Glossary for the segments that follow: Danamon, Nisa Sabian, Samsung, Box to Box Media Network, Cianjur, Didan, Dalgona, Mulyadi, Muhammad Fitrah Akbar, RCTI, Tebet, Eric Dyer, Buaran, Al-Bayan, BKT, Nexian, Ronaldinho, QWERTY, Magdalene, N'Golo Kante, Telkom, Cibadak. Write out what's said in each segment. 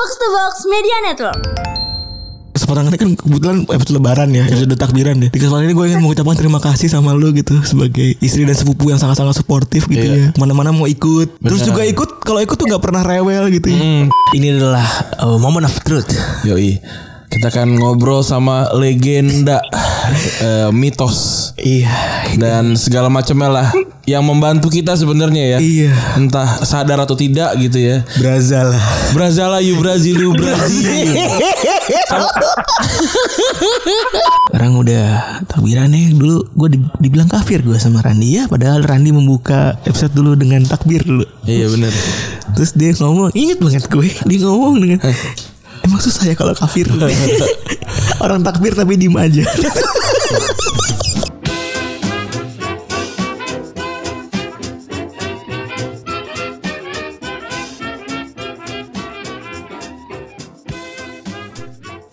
Box to Box Media Network. Kesempatan ini kan kebetulan episode lebaran ya, episode takbiran ya. Di kesempatan ini gue ingin mengucapkan terima kasih sama lu gitu, sebagai istri dan sepupu yang sangat-sangat suportif gitu ya. Mana-mana mau ikut. Beneran. Terus juga ikut, kalau ikut tuh gak pernah rewel gitu. Ini adalah moment of truth. Yoi. Kita akan ngobrol sama legenda, mitos. Iya. Dan segala macamnya lah yang membantu kita sebenarnya ya. Iya. Entah sadar atau tidak gitu ya. Brazala you Brazilu Brazil. Orang udah takbiran nih. Dulu gue dibilang kafir gue sama Randi ya, padahal Randi membuka episode dulu dengan takbir dulu. Iya benar. Terus dia ngomong, ingat banget gue, dia ngomong dengan emang susah ya kalau kafir. Orang takbir tapi diem aja.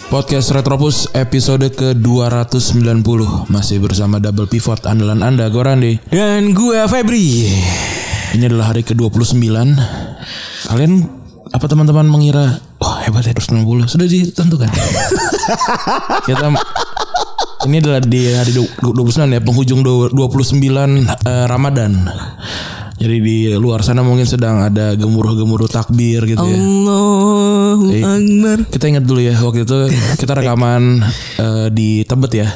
Podcast Retropus episode ke-290. Masih bersama double pivot andalan Anda, gue Randi. Dan gue Febri. Ini adalah hari ke-29. Kalian, apa teman-teman mengira wah hebat ya 290? Sudah ditentukan. Kita ini adalah di hari 29 ya, penghujung 29 Ramadan. Jadi di luar sana mungkin sedang ada gemuruh-gemuruh takbir gitu ya. Allahu Akbar. Kita ingat dulu ya, waktu itu kita rekaman di Tebet ya.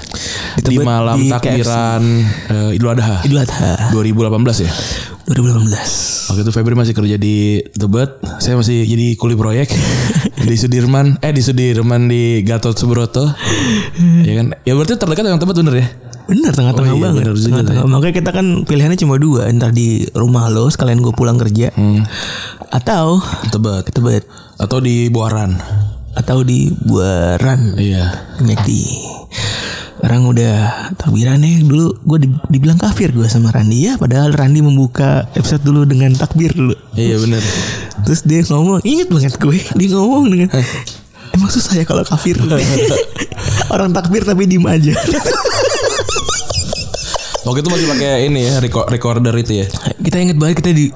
Di malam di takbiran Idul Adha 2018 ya. 2018. Waktu itu Febri masih kerja di Tebet, saya masih jadi kuli proyek di Sudirman di Gatot Subroto. Ya kan? Ya berarti terdekat dengan Tebet bener ya? Bener, tengah-tengah banget. Bener, tengah-tengah. Makanya kita kan pilihannya cuma dua, entar di rumah lo sekalian gue pulang kerja, atau Tebet, atau di Buaran, iya, Mekti. Orang udah takbiran nih. Dulu gue dibilang kafir gue sama Randi ya, padahal Randi membuka episode dulu dengan takbir dulu. Iya benar. Terus dia ngomong, ingat banget gue, dia ngomong dengan emang susah ya kalau kafir. Orang takbir tapi diem aja. Waktu itu masih pakai ini ya, recorder itu ya. Kita ingat banget kita di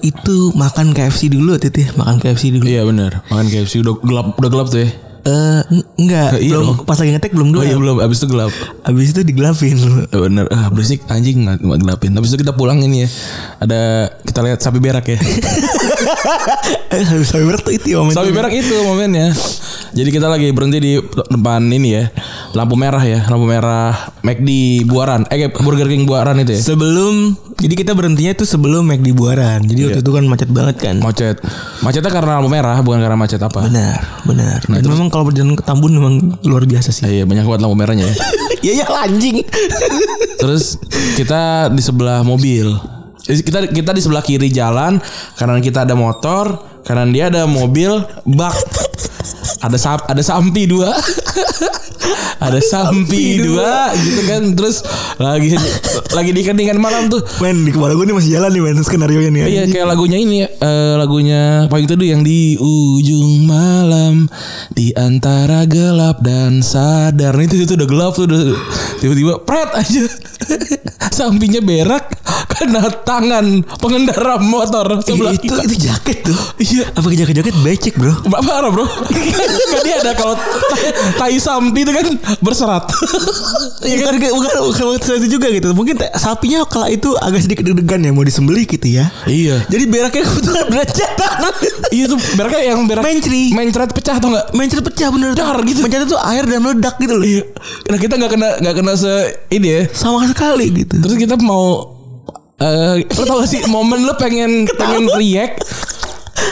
itu makan KFC dulu Titi, Iya benar, makan KFC udah gelap tuh ya. Enggak, belum, pas lagi ngetek belum gelap. Oh iya belum, abis itu gelap. Abis itu digelapin. Bener, berisik anjing gak gelapin. Abis itu kita pulang ini ya, ada, kita lihat sapi berak ya. Sapi berak tuh itu momen. Sapi berak itu momennya. Jadi kita lagi berhenti di depan ini ya, Lampu merah McD Buaran, Burger King Buaran itu ya. Jadi kita berhentinya tuh sebelum McD Buaran. Jadi waktu itu kan macet banget kan. Macetnya karena lampu merah, bukan karena macet apa. Benar. Nah, memang kalau perjalanan ke Tambun memang luar biasa sih. Iya, banyak banget lampu merahnya ya. Iya, anjing. Terus kita di sebelah mobil. Kita di sebelah kiri jalan, kanan kita ada motor, kanan dia ada mobil bak. Ada sampi dua. Ada sampi dua gitu kan. Terus lagi di keningan malam tuh. Men, di kepala gue nih masih jalan nih men skenario nya nih. Iya kayak lagunya ini ya, lagunya Payung Teduh yang di ujung malam di antara gelap dan sadar. Nih itu udah gelap tuh, udah, tiba-tiba pret aja. Sampinya berak kena tangan pengendara motor sebelah kita. Itu jaket tuh. Iya. Apa jaket becek bro? Parah bro. Kan dia ada kalau tai sampi itu kan berserat. Bukan itu juga gitu. Mungkin sapinya kalau itu agak sedikit deg-degan ya, mau disembelih gitu ya. Iya. Jadi beraknya kebetulan beracet. Iya tuh beraknya yang berak mencret pecah atau enggak? Mencret pecah bener gitu. Mencret itu air dan meledak gitu loh. Iya. Karena kita enggak kena se ini ya. Sama sekali gitu. Terus kita mau lo tau gak sih momen lo pengen react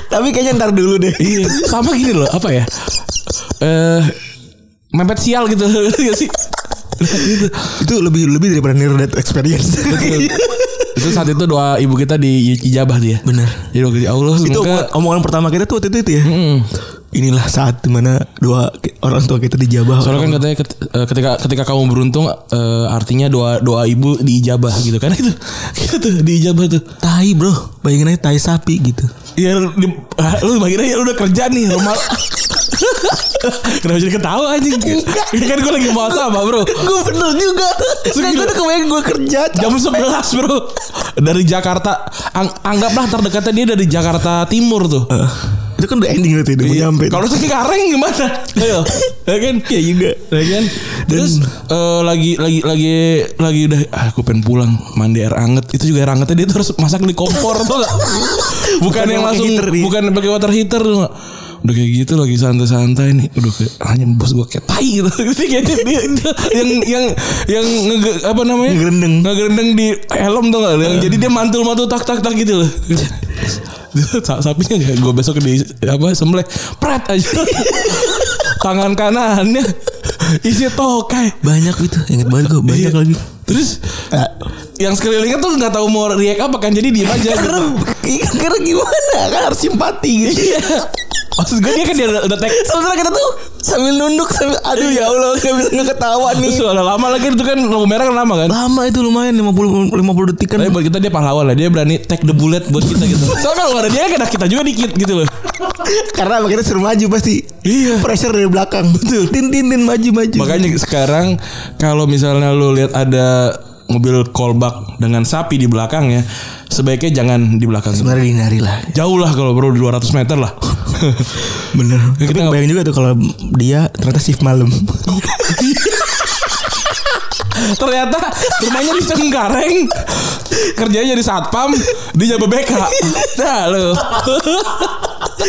tapi kayaknya ntar dulu deh. Iya. Sama gini loh, apa ya, mepet sial gitu. Gak sih? Itu lebih daripada near death experience. Itu saat itu doa ibu kita di ijabah dia. Bener. Jadi waktu di Allah itu omongan pertama kita tuh waktu itu ya. Inilah saat dimana doa orang tua kita dijabah. Soalnya kan katanya ketika kamu beruntung, artinya doa ibu diijabah gitu kan. Itu gitu diijabah tuh. Tai bro, bayangin aja tai sapi gitu. Ya lu bayangin aja, lu udah kerja nih normal. Kenapa jadi ketawa anjing? Kan gue lagi puasa apa bro. Gue bener juga. Kan gue udah kebayang gue kerja jam 11 bro. Dari Jakarta, anggaplah terdekatnya dia dari Jakarta Timur tuh. Itu kan udah ending berarti, udah mau nyampe. Kalau sekarang gimana? Ayo. Kan ya juga. Kan. Terus lagi udah aku pengen pulang, mandi air anget. Itu juga air angetnya dia tuh harus masak di kompor tuh enggak. Bukan yang langsung bukan pakai water heater tuh enggak. Udah kayak gitu lagi santai-santai nih. Udah kayak hanya bos gue kayak tai gitu. yang apa namanya? Ngegerendeng di helm tuh enggak. Yang jadi dia mantul-mantul tak-tak-tak gitu loh. Sapinya kayak gue besok di apa sembelih pret aja. Tangan kanannya isi tokai. Banyak gitu. Ingat banget gue banyak lagi. Terus yang sekelilingnya tuh nggak tahu mau react apa kan, jadi diem aja. Karena gimana kan harus simpati gitu. Maksud gue dia kan dia udah tag. Sementara kita tuh sambil nunduk sambil aduh ya Allah gak bisa ketawa nih. Terus udah lama lagi itu kan lampu merah kan lama kan? Lama itu lumayan 50 detik kan. Tapi buat kita dia pahlawan lah, dia berani take the bullet buat kita gitu. Soalnya kalau ada dia kena kita juga dikit gitu loh. Karena kita suruh maju pasti. Iya. Pressure dari belakang. Betul. Tin maju. Makanya sekarang kalau misalnya lu lihat ada mobil kolbak dengan sapi di belakangnya, sebaiknya jangan di belakang. Sebenarnya dihindari lah. Jauh lah kalau perlu 200 meter lah. Bener. Tapi kita bayangin juga tuh kalau dia ternyata shift malam. Ternyata rumahnya di Cengkareng, kerjanya jadi satpam, dia jaga BK. Nah lo.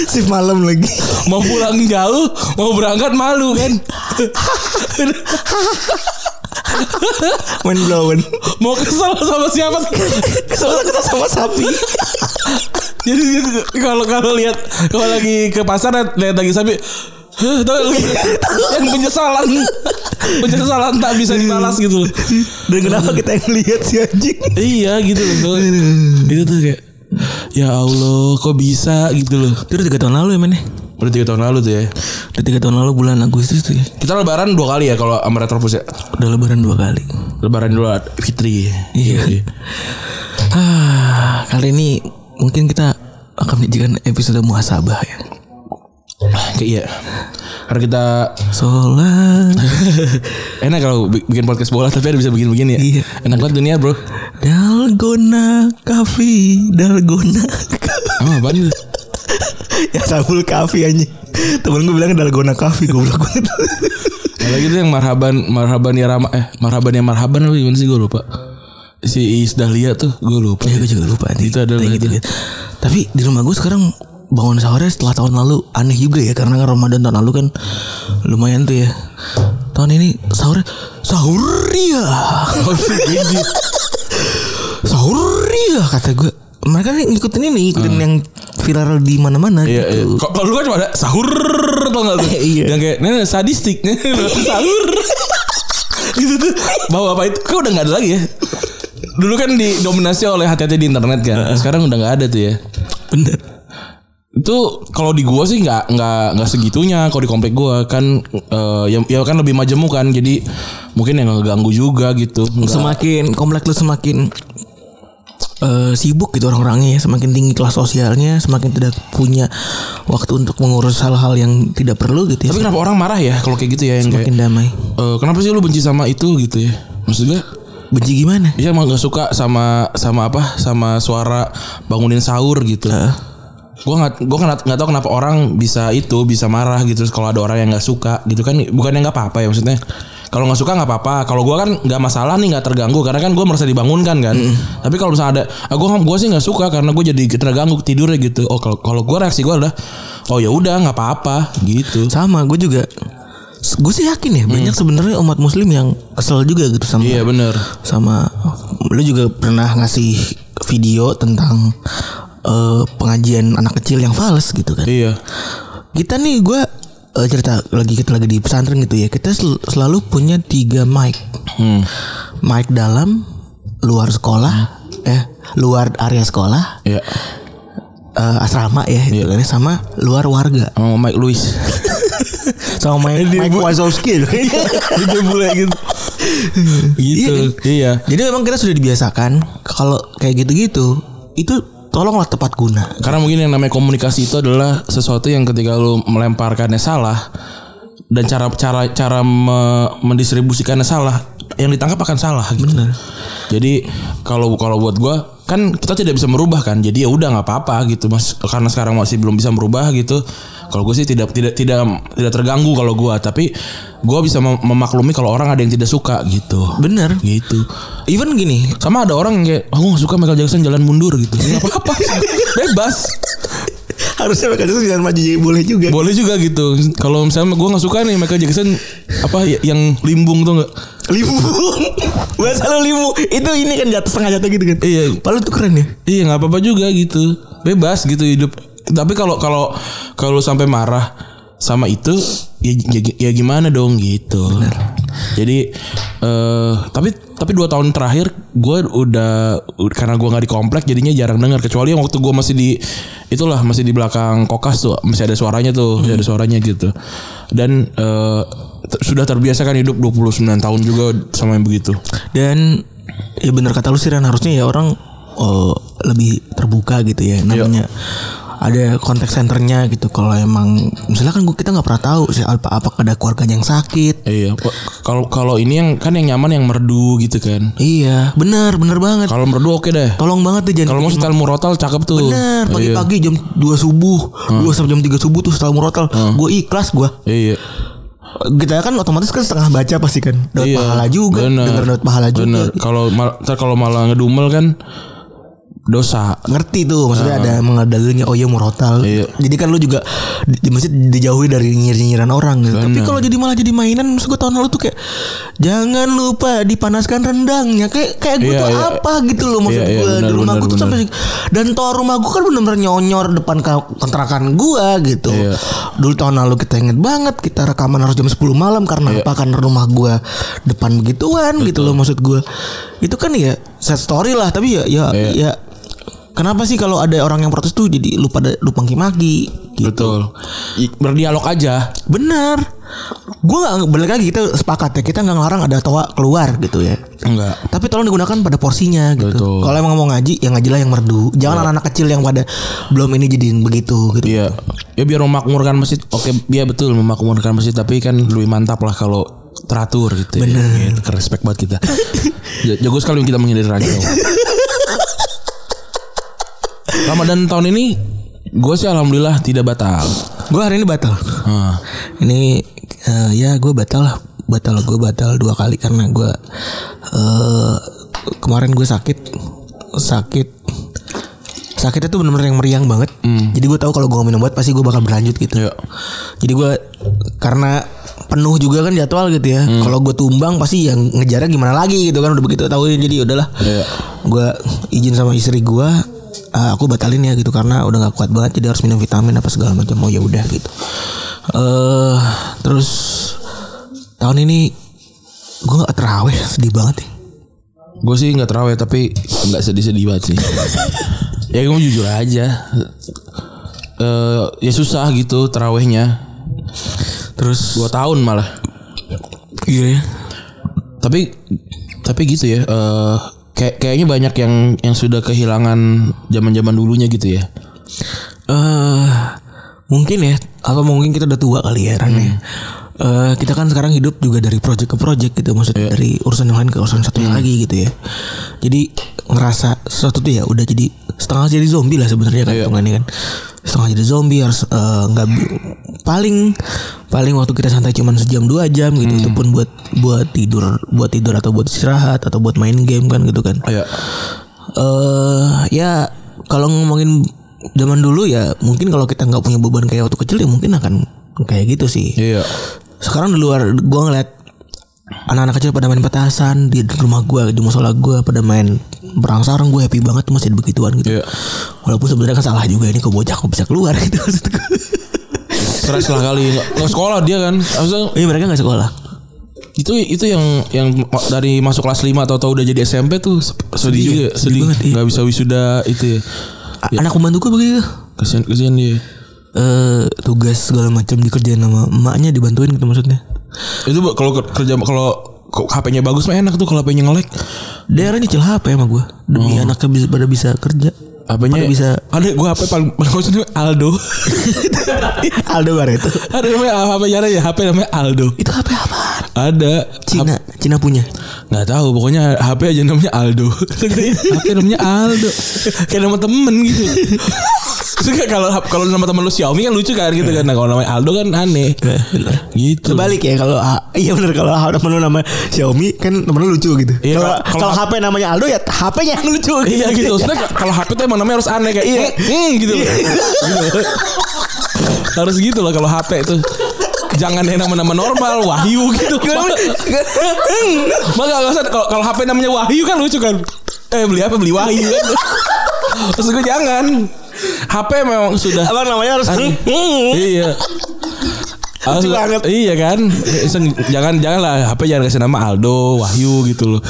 Shift malam lagi. Mau pulang jauh, mau berangkat malu kan. Main blowen. Mau kesel sama siapa? Kesel kita sama sapi. Jadi kalau lihat kalau lagi ke pasar lihat lagi sapi, yang penyesalan tak bisa dibalas gitu. Dan kenapa kita yang lihat si anjing? Iya gitu loh. Itu tuh kayak ya Allah kok bisa gitu loh. Itu 3 tahun lalu ya men. Udah 3 tahun lalu tuh ya. Udah 3 tahun lalu bulan Agustus tuh ya. Kita lebaran 2 kali ya kalau sama Retropus ya. Udah lebaran 2 kali. Lebaran dulu Fitri. Iya. Kali ini mungkin kita akan menyajikan episode muhasabah ya. Kayak iya. Karena kita sholat. Enak kalau bikin podcast bola tapi ada bisa begini-begini ya. Iya. Enak banget dunia bro. Dalgona Cafe. Dalgona Cafe. Oh, apaan itu? Ya sabul kafe aja. Temen gue bilang dalgona kafe gue bilang banget. Kalau gitu yang marhaban ya Rama marhaban apa gimana sih gue lupa. Si Is Dahlia tuh gue lupa. Ya gue juga lupa. Itu adalah gitu. Tapi di rumah gue sekarang bangun sahurnya setelah tahun lalu aneh juga ya karena Ramadan tahun lalu kan lumayan tuh ya. Tahun ini sahurnya sahurria. Sahurria kata gue. Mereka nih ngikutin ini, yang viral di mana-mana gitu. Kalau lu kan cuma ada sahur atau enggak tuh. Yang kayak nenek sadistik, sahur. Itu tuh bawa apa itu? Kok udah enggak ada lagi ya? Dulu kan didominasi oleh hati-hati di internet kan. Sekarang udah enggak ada tuh ya. Bener. Itu kalau di gua sih enggak segitunya. Kalau di komplek gua kan ya kan lebih majemuk kan. Jadi mungkin yang ngeganggu juga gitu. Enggak. Semakin komplek lu semakin sibuk gitu orang-orangnya ya, semakin tinggi kelas sosialnya, semakin tidak punya waktu untuk mengurus hal-hal yang tidak perlu gitu ya. Tapi kenapa orang marah ya kalau kayak gitu ya yang semakin kayak, damai. Kenapa sih lu benci sama itu gitu ya? Maksudnya benci gimana? Iya emang gak suka sama apa? Sama suara bangunin sahur gitu. Gue nggak tahu kenapa orang bisa marah gitu kalau ada orang yang nggak suka gitu kan, bukan yang nggak apa-apa ya maksudnya. Kalau nggak suka nggak apa-apa. Kalau gue kan nggak masalah nih, nggak terganggu karena kan gue merasa dibangunkan kan. Tapi kalau misalnya ada, gue sih nggak suka karena gue jadi terganggu tidurnya gitu. Oh kalau gue reaksi gue adalah, oh ya udah nggak apa-apa gitu. Sama gue juga. Gue sih yakin ya banyak sebenarnya umat muslim yang kesel juga gitu sama. Iya benar. Sama lu juga pernah ngasih video tentang pengajian anak kecil yang fals gitu kan. Iya. Kita nih gue cerita lagi kita lagi di pesantren gitu ya, kita selalu punya 3 mic, mic dalam, luar sekolah, luar area sekolah, asrama ya, gitu kan, sama luar warga, sama mic Louis, sama mic Wazowski, dia mulai gitu, iya. Jadi memang kita sudah dibiasakan kalau kayak gitu-gitu itu. Tolonglah tepat guna. Karena mungkin yang namanya komunikasi itu adalah sesuatu yang ketika lu melemparkannya salah dan cara mendistribusikannya salah, yang ditangkap akan salah gitu. Bener. Jadi kalau buat gue kan kita tidak bisa merubah kan, jadi ya udah nggak apa-apa gitu mas, karena sekarang masih belum bisa merubah gitu. Kalau gue sih tidak terganggu kalau gue, tapi gue bisa memaklumi kalau orang ada yang tidak suka gitu. Bener gitu. Even gini, sama ada orang yang kayak aku nggak suka Michael Jackson jalan mundur gitu. Nggak apa-apa, bebas. Harusnya Michael Jackson jalan maju boleh juga. Boleh juga gitu. Kalau misalnya gue nggak suka nih Michael Jackson apa yang limbung tuh nggak? Limbung. Bahasa lu limbung. Itu ini kan jatuh setengah jatuh gitu kan? Iya. Padahal itu keren ya. Iya nggak apa-apa juga gitu. Bebas gitu hidup. Tapi kalau sampai marah sama itu ya gimana dong gitu. Bener. Jadi tapi 2 tahun terakhir gue udah, karena gue nggak di komplek jadinya jarang dengar, kecuali waktu gue masih di belakang kokas tuh masih ada suaranya tuh. Masih ada suaranya gitu. Dan sudah terbiasa kan hidup 29 tahun juga sama yang begitu. Dan ya bener kata lu sih Ren, harusnya ya orang lebih terbuka gitu ya namanya. Yo. Ada kontak senternya gitu. Kalau emang misalnya kan kita nggak pernah tahu sih apa ada keluarganya yang sakit. Iya. Kalau ini yang kan yang nyaman yang merdu gitu kan. Iya. Bener banget. Kalau merdu oke deh. Tolong banget tuh jangan. Kalau mau setel murotal cakep tuh. Bener. Pagi-pagi jam 2 subuh, 2 sampai jam 3 subuh tuh setel murotal. Gue ikhlas gue. Iya. Kita kan otomatis kan setengah baca pasti kan. Dapat pahala juga. Dengar dapat pahala juga. Kalau malah ngedumel kan. Dosa. Ngerti tuh maksudnya ada mengadalnya. Oh iya murotal. Iya. Jadi kan lu juga di masjid dijauhi dari nyinyiran orang gitu. Tapi kalau jadi malah jadi mainan, maksud gue tahun lalu tuh kayak jangan lupa dipanaskan rendangnya. Kayak gue tuh apa gitu loh maksud gue. Di rumah gue tuh sampai dan toa rumah gue kan bener-bener nyonyor depan kontrakan gue gitu. Iya. Dulu tahun lalu kita inget banget kita rekaman harus jam 10 malam karena apa kan rumah gue depan begituan. Betul. Gitu loh maksud gue. Itu kan ya sad story lah, tapi ya kenapa sih kalau ada orang yang protes tuh jadi lupa maki-maki gitu. Betul. Berdialog aja. Bener. Gue gak balik lagi, kita sepakat ya, kita gak ngelarang ada toa keluar gitu ya. Enggak. Tapi tolong digunakan pada porsinya gitu. Kalau emang mau ngaji, ya ngajilah yang merdu. Jangan anak-anak kecil yang pada belum ini jadiin begitu gitu. Iya. Ya biar memakmurkan masjid. Oke, iya betul memakmurkan masjid, tapi kan lebih mantap lah kalau teratur gitu. Bener. Ya. Respect banget kita. Jago sekali kita menghindari ranjau. Ramadan tahun ini gue sih alhamdulillah tidak batal. Gue hari ini batal. Ini ya gue batal lah. Gue batal 2 kali karena gue kemarin gue sakitnya tuh bener-bener yang meriang banget. Jadi gue tahu kalau gue minum obat pasti gue bakal berlanjut gitu. Yo. Jadi gue karena penuh juga kan jadwal gitu ya. Kalau gue tumbang pasti yang ngejarnya gimana lagi gitu kan, udah begitu tahu. Jadi udahlah. Gue izin sama istri gue. Aku batalin ya gitu karena udah nggak kuat banget, jadi harus minum vitamin apa segala macam. Oh ya udah gitu. Terus tahun ini gue nggak terawih, sedih banget ya. Gue sih nggak terawih tapi nggak sedih-sedih banget sih. Ya gue jujur aja. Ya susah gitu terawihnya. Terus 2 tahun malah. Iya. Tapi gitu ya. Kayaknya banyak yang sudah kehilangan zaman-zaman dulunya gitu ya. Mungkin ya, atau mungkin kita udah tua kali ya Ran. Kita kan sekarang hidup juga dari project ke project gitu, maksudnya dari urusan yang lain ke urusan satu yang lagi gitu ya. Jadi ngerasa sesuatu tuh ya udah jadi setengah jadi zombie lah sebenarnya kan hitungannya kan. Setengah jadi zombie harus nggak paling waktu kita santai cuman sejam 2 jam gitu. Itu pun buat tidur atau buat istirahat atau buat main game kan gitu kan. Ya kalau ngomongin zaman dulu ya mungkin kalau kita nggak punya beban kayak waktu kecil ya mungkin akan kayak gitu sih. Sekarang di luar gue ngeliat anak-anak kecil pada main petasan di rumah gue, di musola gue pada main perang sarung. Gue happy banget masih begituan gitu. Walaupun sebenarnya kan salah juga ini, kok bocah kok bisa keluar gitu. Stres lah kali nggak sekolah dia kan. Iya mereka nggak sekolah. Itu yang dari masuk kelas 5 atau udah jadi SMP tuh sedih banget, nggak bisa wisuda itu. Anak pembantu gue begitu. Kasian dia. Tugas segala macam dikerjain sama emaknya, dibantuin gitu maksudnya. Itu kalau kerja kalau HP-nya bagus mah enak tuh, kalau HP-nya nge-lag. Daerah nyicil HP sama gue demi anaknya bisa kerja. HP-nya pada bisa. Ada gue HP paling bagus itu Aldo. Aldo bare itu. Ada namanya HP-nya ya, HP namanya Aldo. Itu HP apaan? Ada Cina punya. Nggak tahu, pokoknya HP aja namanya Aldo. HP namanya Aldo. Kayak nama temen gitu. Suka kalau nama temen lu Xiaomi kan lucu kan gitu kan. Nah, kalau namanya Aldo kan aneh. Gitu. Terbalik ya kalau iya benar, kalau temen lu namanya Xiaomi kan temen lu lucu gitu. Iya, kalau HP namanya Aldo ya HP-nya yang lucu. Iya gitu. Sebenarnya kalau HP tuh emang namanya harus aneh kayak gitu. Harus gitu loh kalau HP tuh. Jangan yang nama-nama normal Wahyu gitu. Maka kalau HP namanya Wahyu kan lucu kan. Beli apa? Beli Wahyu kan. Terus gue jangan. HP memang sudah apa namanya harus iya. Lucu banget. Iya kan. Jangan lah HP jangan kasih nama Aldo Wahyu gitu loh.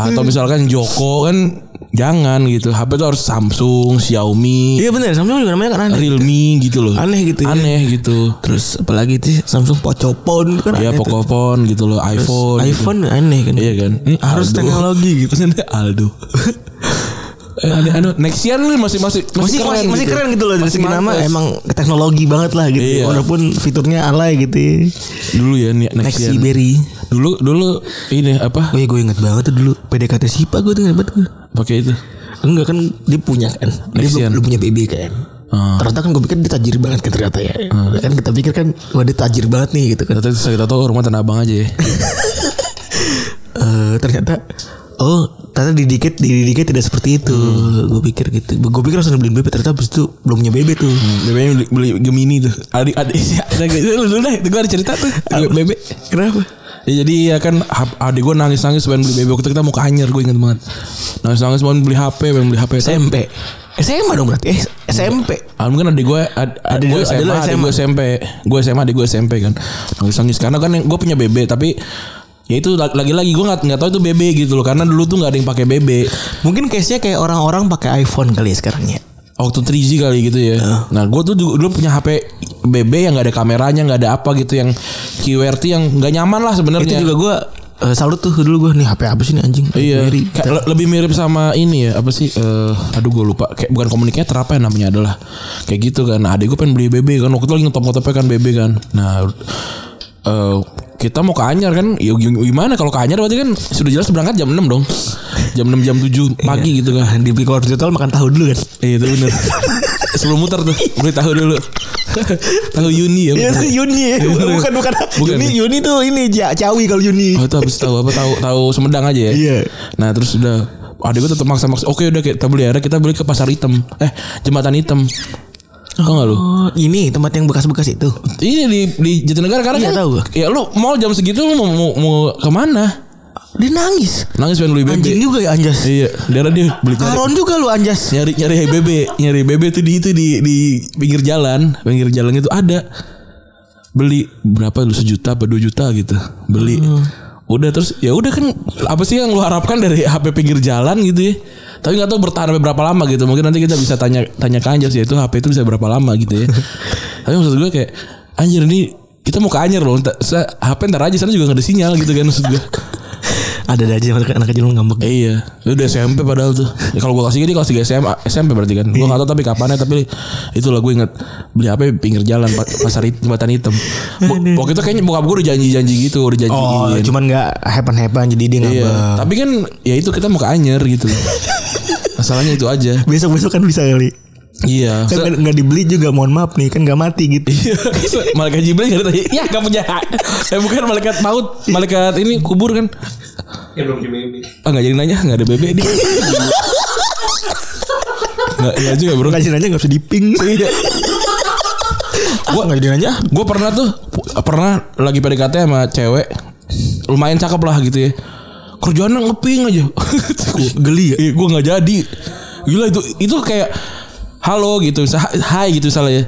Atau misalkan Joko kan jangan gitu. HP tuh harus Samsung, Xiaomi. Iya benar, Samsung juga namanya kan aneh. Realme gitu loh. Aneh gitu. Aneh ya. Gitu. Terus apalagi sih Samsung Pocopon kan. Iya Pocopon gitu loh, iPhone. Terus, gitu. iPhone aneh kan. Iya kan. Harus Aldo. Teknologi gitu. Aldo. Nexian masih keren gitu loh dari segi nama emang teknologi banget lah gitu. Iya. Walaupun fiturnya alay gitu. Dulu ya Nexian. Nexi Dulu ini apa? Oh iya gue inget banget tuh dulu PDKT Sipa gue tuh inget banget. Pakai itu. Enggak kan dia punya kan. Nexian. Dia belum punya baby kan. Ternyata kan gue pikir dia tajir banget kan ternyata ya. Kan kita pikir kan wah dia tajir banget nih gitu kan. Ternyata kita tahu rumah Tanah Abang aja ya. Ternyata ternyata didikit tidak seperti itu. Gue pikir gitu. Gue pikir harus beli bebek, ternyata abis itu belum punya bebek tuh. Bebeknya beli Gemini tuh. Adik gue ada cerita tuh. Bebek. Kenapa? Ya jadi ya kan adik gue nangis-nangis pengen beli bebek. Waktu kita mau kanyer gue ingat banget. Nangis-nangis pengen beli HP. SMP. SMA dong berarti. SMP. Mungkin adik gue SMA. Adik gue SMP. Gue SMA adik gue SMP kan. Nangis-nangis karena kan gue punya bebek tapi ya itu lagi-lagi gue nggak tahu itu BB gitu loh karena dulu tuh nggak ada yang pakai BB. Mungkin case-nya kayak orang-orang pakai iPhone kali ya sekarang ya. Waktu 3G kali gitu ya. Nah gue tuh dulu punya HP BB yang nggak ada kameranya, nggak ada apa gitu, yang QWERTY yang nggak nyaman lah sebenarnya. Itu juga gue salut tuh dulu gue nih HP apa sih nih anjing. Iya. Lebih mirip sama ini ya apa sih? Aduh gue lupa. Kayak bukan komunikator apa yang namanya adalah kayak gitu kan. Nah, adik gue pengen beli BB kan. Waktu itu lagi ngetop-ngetopnya kan BB kan. Nah. Kita mau ke Anyar kan. Ya gimana kalau ke Anyar berarti kan sudah jelas berangkat jam 6 dong. Jam 6 jam 7 pagi gitu kan. Di Pikor Jotol makan tahu dulu kan. Iya itu bener. Sebelum muter tuh beli tahu dulu. Tahu Yuni ya. Iya Yuni. Bukan. Yuni tuh ini Ciawi kalau Yuni. Oh itu habis tahu apa tahu Sumedang aja ya. Iya. Nah terus udah adik gue tetap maksa. Oke udah kita beli ke pasar hitam. Jembatan hitam. Kok enggak lu? Ini tempat yang bekas-bekas itu. Ini di Jatinegara karena enggak tahu. Ya lu mau jam segitu lu mau ke mana? Dia nangis pengen beli bebek. Anjing juga ya anjas. Iya, dia beli Aron juga lu anjas. Nyari bebek, nyari bebek tuh di pinggir jalan itu ada. Beli berapa lu, 1 juta apa 2 juta gitu. Beli. Udah terus ya udah kan apa sih yang lu harapkan dari HP pinggir jalan gitu ya. Tapi gak tahu bertahan sampai berapa lama gitu. Mungkin nanti kita bisa tanya ke Anjar sih itu HP itu bisa berapa lama gitu ya. Tapi maksud gue kayak anjir ini kita mau ke Anjar loh. HP ntar aja sana juga gak ada sinyal gitu kan maksud gue. Ada aja anak kecil lu ngambek. Iya. Udah SMP padahal tuh. Ya, kalau gue kasih gini kelas 3 SMP berarti kan. Gue gak tahu tapi kapannya tapi itulah gue inget beli HP pinggir jalan pasar jembatan hitam. Waktu itu kayaknya bokap gue udah janji-janji gitu, udah janji. Oh, cuman gak happen-happen jadi dia ngambek. Iya. Tapi kan ya itu kita mau ke Anyer gitu. Masalahnya itu aja. Besok-besok kan bisa kali. Iya. Kan enggak dibeli juga, mohon maaf nih, kan enggak mati gitu. Malaikat Jibril enggak tadi. Ya enggak punya hak. Saya bukan malaikat maut, malaikat ini kubur kan. Ya belum punya bebek. Ah enggak jadi nanya, enggak ada bebek nih. Enggak juga, Bro. Enggak jadi nanya, enggak usah diping. Gua enggak jadi nanya. Gua pernah lagi PDKT sama cewek. Lumayan cakep lah gitu ya. Kerjaannya ngeping aja. Geli ya. Gue enggak jadi. Gila itu kayak halo gitu, hai gitu misalnya.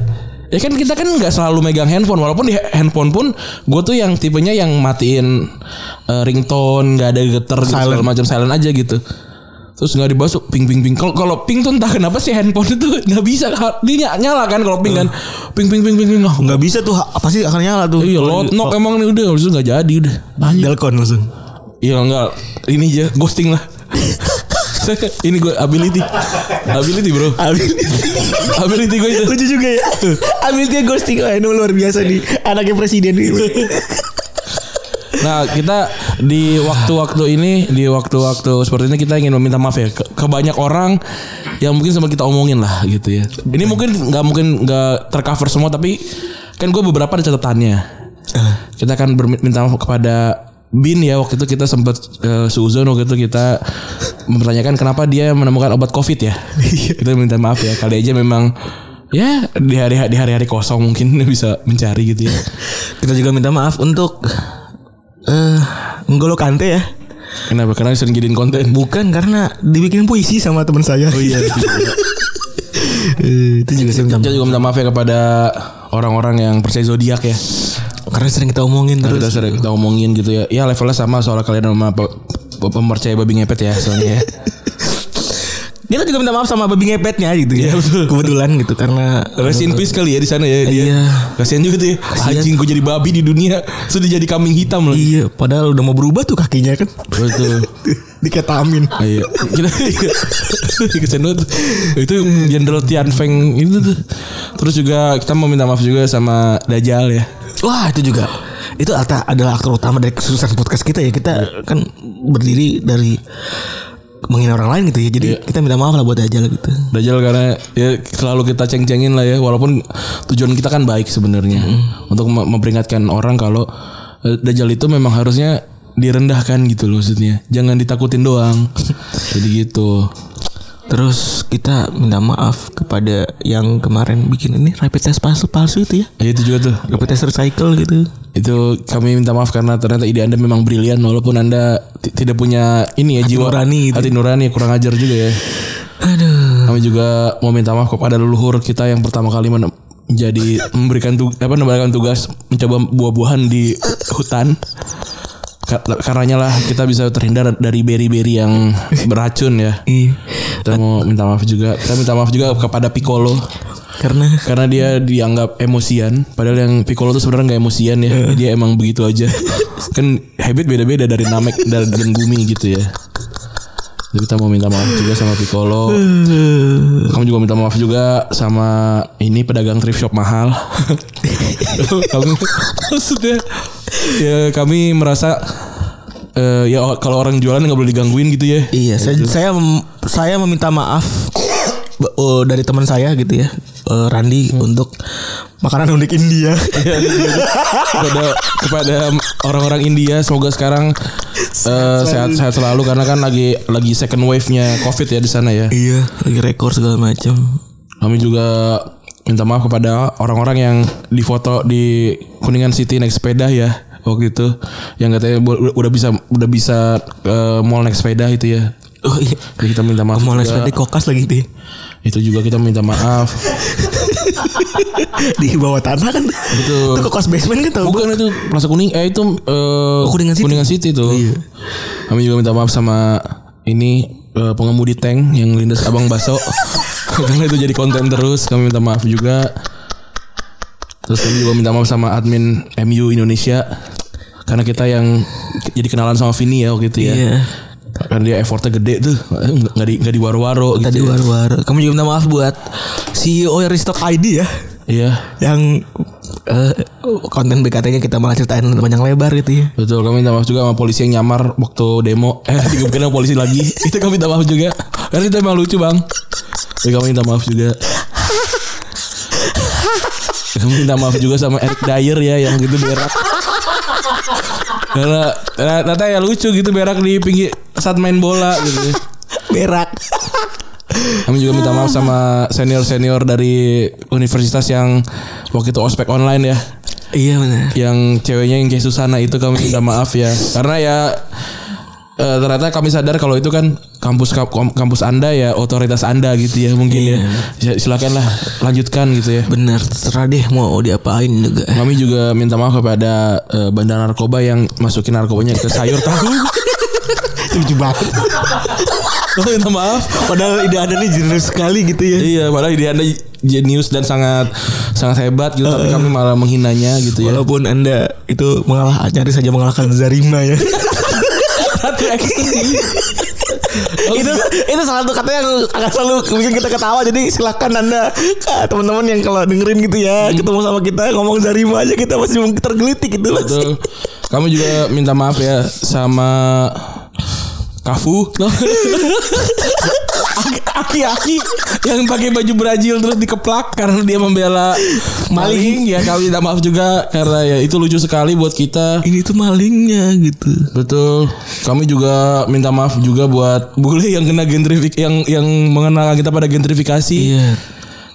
Ya kan kita kan nggak selalu megang handphone, walaupun di handphone pun gue tuh yang tipenya yang matiin ringtone, nggak ada geter gitu, segala macam silent aja gitu. Terus nggak dibahas ping. Kalau ping tuh entah kenapa sih handphone itu nggak bisa dia nyala kan kalau ping kan. Ping. Oh, nggak bisa tuh pasti akan nyala tuh. Iya load knock emang nih udah langsung nggak jadi udah. Delcon langsung. Iya enggak ini aja ghosting lah. Ini gue ability bro. Ability gue itu. Lucu juga ya. Ability ghosting. Wah, ini luar biasa nih. Anaknya presiden ini. Nah, kita di waktu-waktu ini, di waktu-waktu seperti ini kita ingin meminta maaf ya ke banyak orang yang mungkin sempat kita omongin lah gitu ya. Ini mungkin nggak tercover semua, tapi kan gue beberapa ada catatannya. Kita akan minta maaf kepada Bin ya, waktu itu kita sempat seuzon, waktu itu kita mempertanyakan kenapa dia menemukan obat covid ya. Kita minta maaf ya, kali aja memang ya di hari-hari kosong mungkin bisa mencari gitu ya. Kita juga minta maaf untuk N'Golo Kante ya. Kenapa? Karena sering jadiin konten. Bukan, karena dibikin puisi sama teman saya. Oh iya. Itu juga saya minta maaf. Kita juga minta maaf ya kepada orang-orang yang percaya zodiak ya. Karena sering kita omongin terus. Kita sering kita omongin gitu ya. Ya levelnya sama soal kalian sama pempercaya babi ngepet ya soalnya. Kita juga minta maaf sama babi ngepetnya gitu ya. Kebetulan gitu karena rest in peace kali ya di sana ya. Iya. Kasihan juga tuh ya. Anjing gue jadi babi di dunia, sudah jadi kambing hitam loh. Iya, padahal udah mau berubah tuh kakinya kan. Betul. Diketamin. Iya. Dikesenut. Itu Jenderal Tianfeng itu tuh. Terus juga kita mau minta maaf juga sama Dajjal ya. Wah itu juga. Itu adalah aktor utama dari kesuksesan podcast kita ya. Kita kan berdiri dari menghina orang lain gitu ya. Jadi kita minta maaf lah buat Dajjal gitu. Dajjal karena ya selalu kita ceng-cengin lah ya. Walaupun tujuan kita kan baik sebenarnya, untuk memperingatkan orang kalau Dajjal itu memang harusnya direndahkan gitu loh maksudnya. Jangan ditakutin doang. Jadi gitu. Terus kita minta maaf kepada yang kemarin bikin ini rapid test palsu itu ya. Iya itu juga tuh. Rapid test recycle gitu. Itu kami minta maaf karena ternyata ide Anda memang brilian walaupun Anda tidak punya ini ya hati jiwa nurani. Hati nurani kurang ajar juga ya. Aduh. Kami juga mau minta maaf kepada leluhur kita yang pertama kali memberikan tugas mencoba buah-buahan di hutan. Karenanya lah kita bisa terhindar dari beri-beri yang beracun ya. Kita mau minta maaf juga. Kita minta maaf juga kepada Piccolo karena dia dianggap emosian. Padahal yang Piccolo tuh sebenarnya nggak emosian ya. Dia emang begitu aja. Kan habit beda-beda dari Namek dan Gumi gitu ya. Jadi kita mau minta maaf juga sama Piccolo. Kamu juga minta maaf juga sama ini pedagang thrift shop mahal. Kamu maksudnya ya kami merasa ya kalau orang jualan nggak boleh digangguin gitu ya. Iya, saya meminta maaf dari teman saya gitu ya, Randi untuk makanan unik India. kepada orang-orang India semoga sekarang sehat-sehat selalu karena kan lagi second wave-nya Covid ya di sana ya. Iya, lagi rekor segala macam. Kami juga minta maaf kepada orang-orang yang difoto di Kuningan City naik sepeda ya waktu itu, yang katanya udah bisa mall naik sepeda itu ya. Oh iya. Jadi kita minta maaf. Mall naik sepeda kokas lagi deh. Itu juga kita minta maaf. Di bawah tanah kan. Betul. Itu kokas basement kan tau. Bukan itu Plaza Kuning. Itu Kuningan City tuh. Iya. Kami juga minta maaf sama ini pengemudi tank yang lindas Abang Baso. Karena itu jadi konten terus. Kami minta maaf juga. Terus kami juga minta maaf sama admin MU Indonesia karena kita yang jadi kenalan sama Vini ya waktu itu ya. Iya. Karena dia effortnya gede tuh. Gak di waro-waro gitu. Tadi waro-waro. Kami juga minta maaf buat CEO Restock ID ya. Iya. Yang konten BKT-nya kita malah ceritain panjang lebar gitu ya. Betul. Kami minta maaf juga sama polisi yang nyamar waktu demo. Dikebukin polisi lagi. Itu kami minta maaf juga. Karena itu emang lucu bang. Jadi kami minta maaf juga. Kami minta maaf juga sama Eric Dyer ya yang gitu berak. Karena ternyata ya lucu gitu berak di pinggir saat main bola gitu. Berak. Kami juga minta maaf sama senior-senior dari universitas yang waktu itu ospek online ya. Iya benar. Yang ceweknya yang kayak Susana itu kami minta maaf ya. Karena ya ternyata kami sadar kalau itu kan kampus Anda ya, otoritas Anda gitu ya mungkin ya. Silakanlah lanjutkan gitu ya. Benar, terserah deh mau diapain juga. Kami juga minta maaf kepada bandar narkoba yang masukin narkobanya ke sayur tahu. Lucu banget. Kami minta maaf padahal ide Anda ini jenius sekali gitu ya. Iya, padahal ide Anda jenius dan sangat hebat gitu tapi kami malah menghinanya gitu ya. Walaupun Anda itu nyaris saja mengalahkan Zarima ya. Itu salah satu kata yang akan selalu bikin kita ketawa. Jadi silakan Anda teman-teman yang kalau dengerin gitu ya, ketemu sama kita ngomong Zarima aja kita masih tergelitik gitu. Betul. Kami juga minta maaf ya sama Kafu. Aki-aki yang pakai baju Brazil terus dikeplak karena dia membela maling. Ya kami minta maaf juga karena ya itu lucu sekali buat kita. Ini tuh malingnya gitu. Betul. Kami juga minta maaf juga buat bule yang kena gentrifikasi, yang mengenalkan kita pada gentrifikasi. Iya.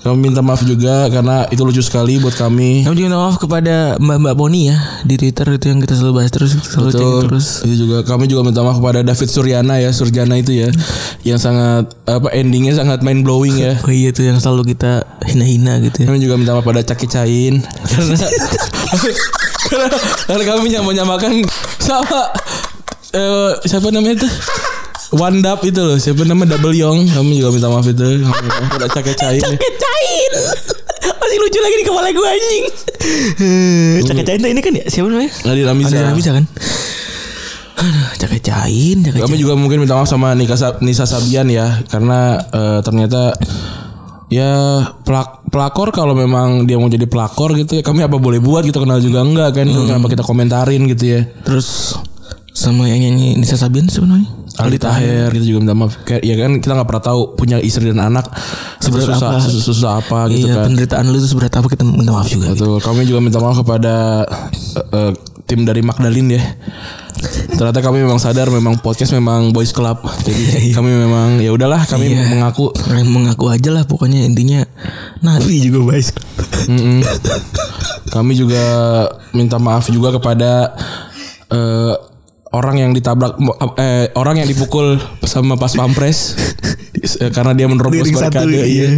Kami minta maaf juga karena itu lucu sekali buat kami. Kami juga minta maaf kepada Mbak Boni ya di Twitter itu yang kita selalu bahas terus, selalu cek terus. Itu juga kami juga minta maaf kepada David Suryana ya, Surjana itu ya, yang sangat apa endingnya sangat mind blowing ya. Oh iya tuh yang selalu kita hina-hina gitu ya. Kami juga minta maaf pada Caki Cain karena kami menyamakan sama siapa namanya itu? One Dab itu loh, siapa nama Double Yong. Kami juga minta maaf itu. Kami udah cakecain. Cakecain. Masih lucu lagi di kepala gue anjing. Cakecain tuh ini kan ya siapa namanya? Adi Ramisa kan. Aduh, cakecain. Kami juga mungkin minta maaf sama Nisa Sabian ya, karena ternyata ya pelakor kalau memang dia mau jadi pelakor gitu ya, kami apa boleh buat, kita kenal juga enggak kan. Kenapa kita komentarin gitu ya. Terus sama yang nyanyi Nisa Sabian sebenarnya Aldi Taher, kita juga minta maaf. Ya kan kita nggak pernah tahu punya istri dan anak susah apa gitu iya, kan. Penderitaan lu itu seberat apa, kita minta maaf juga. Betul. Gitu. Kami juga minta maaf kepada tim dari Magdalene ya. Ternyata kami memang sadar memang podcast memang boys club. Jadi kami memang ya udahlah kami mengaku aja lah pokoknya, intinya nanti juga boys club. Kami juga minta maaf juga kepada orang yang ditabrak orang yang dipukul sama pas pampres karena dia menerobos barikade. Iya.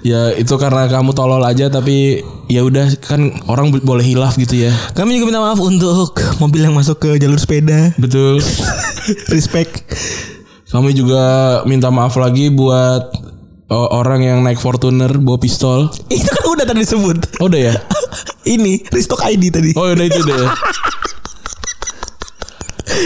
Ya itu karena kamu tolol aja, tapi ya udah kan orang boleh hilaf gitu ya. Kami juga minta maaf untuk mobil yang masuk ke jalur sepeda. Betul. Respect. Kami juga minta maaf lagi buat orang yang naik Fortuner bawa pistol. Itu kan udah tadi disebut. Oh, udah ya. Ini restock ID tadi. Oh udah itu deh.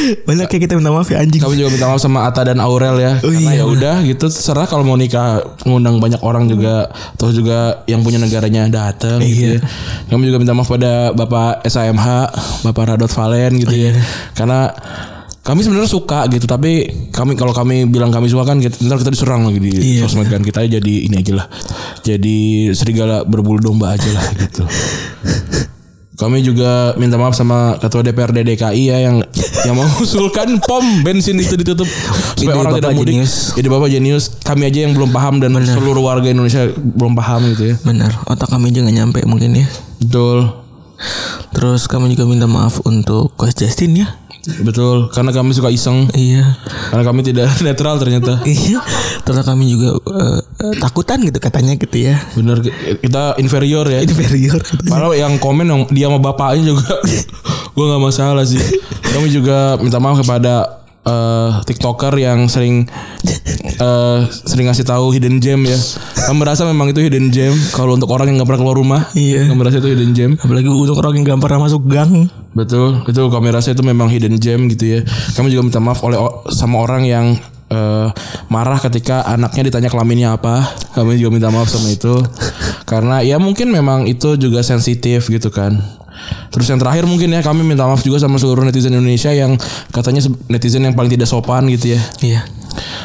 Banyak kayak kita minta maaf ya anjing. Kami juga minta maaf sama Atta dan Aurel ya. Karena ya udah gitu, serah kalau mau nikah ngundang banyak orang juga, terus juga yang punya negaranya datang gitu ya. Kami juga minta maaf pada Bapak SAMH, Bapak Radot Valen gitu ya. Karena kami sebenarnya suka gitu, tapi kami kalau kami bilang kami suka kan ntar kita diserang lagi di sosmed kan. Kita jadi ini aja lah, jadi serigala berbulu domba aja lah gitu. Kami juga minta maaf sama Ketua DPRD DKI ya yang mengusulkan pom bensin itu ditutup supaya orang tidak mudik. Ide Bapak jenius. Kami aja yang belum paham dan seluruh warga Indonesia belum paham gitu ya. Benar. Otak kami aja nggak nyampe mungkin ya. Betul. Terus kami juga minta maaf untuk Coach Justin ya. Betul. Karena kami suka iseng. Iya. Karena kami tidak netral ternyata. Iya. Ternyata kami juga takutan gitu katanya gitu ya. Bener, kita inferior ya. Inferior. Padahal yang komen yang dia sama bapaknya juga gue gak masalah sih. Kami juga minta maaf kepada TikToker yang sering ngasih tahu hidden gem ya. Kami merasa memang itu hidden gem kalau untuk orang yang gak pernah keluar rumah. Iya. Kami merasa itu hidden gem. Apalagi untuk orang yang gak pernah masuk gang. Betul, itu kami rasa itu memang hidden gem gitu ya. Kami juga minta maaf sama orang yang marah ketika anaknya ditanya kelaminnya apa. Kami juga minta maaf sama itu karena ya mungkin memang itu juga sensitif gitu kan. Terus yang terakhir mungkin ya kami minta maaf juga sama seluruh netizen Indonesia yang katanya netizen yang paling tidak sopan gitu ya. Iya.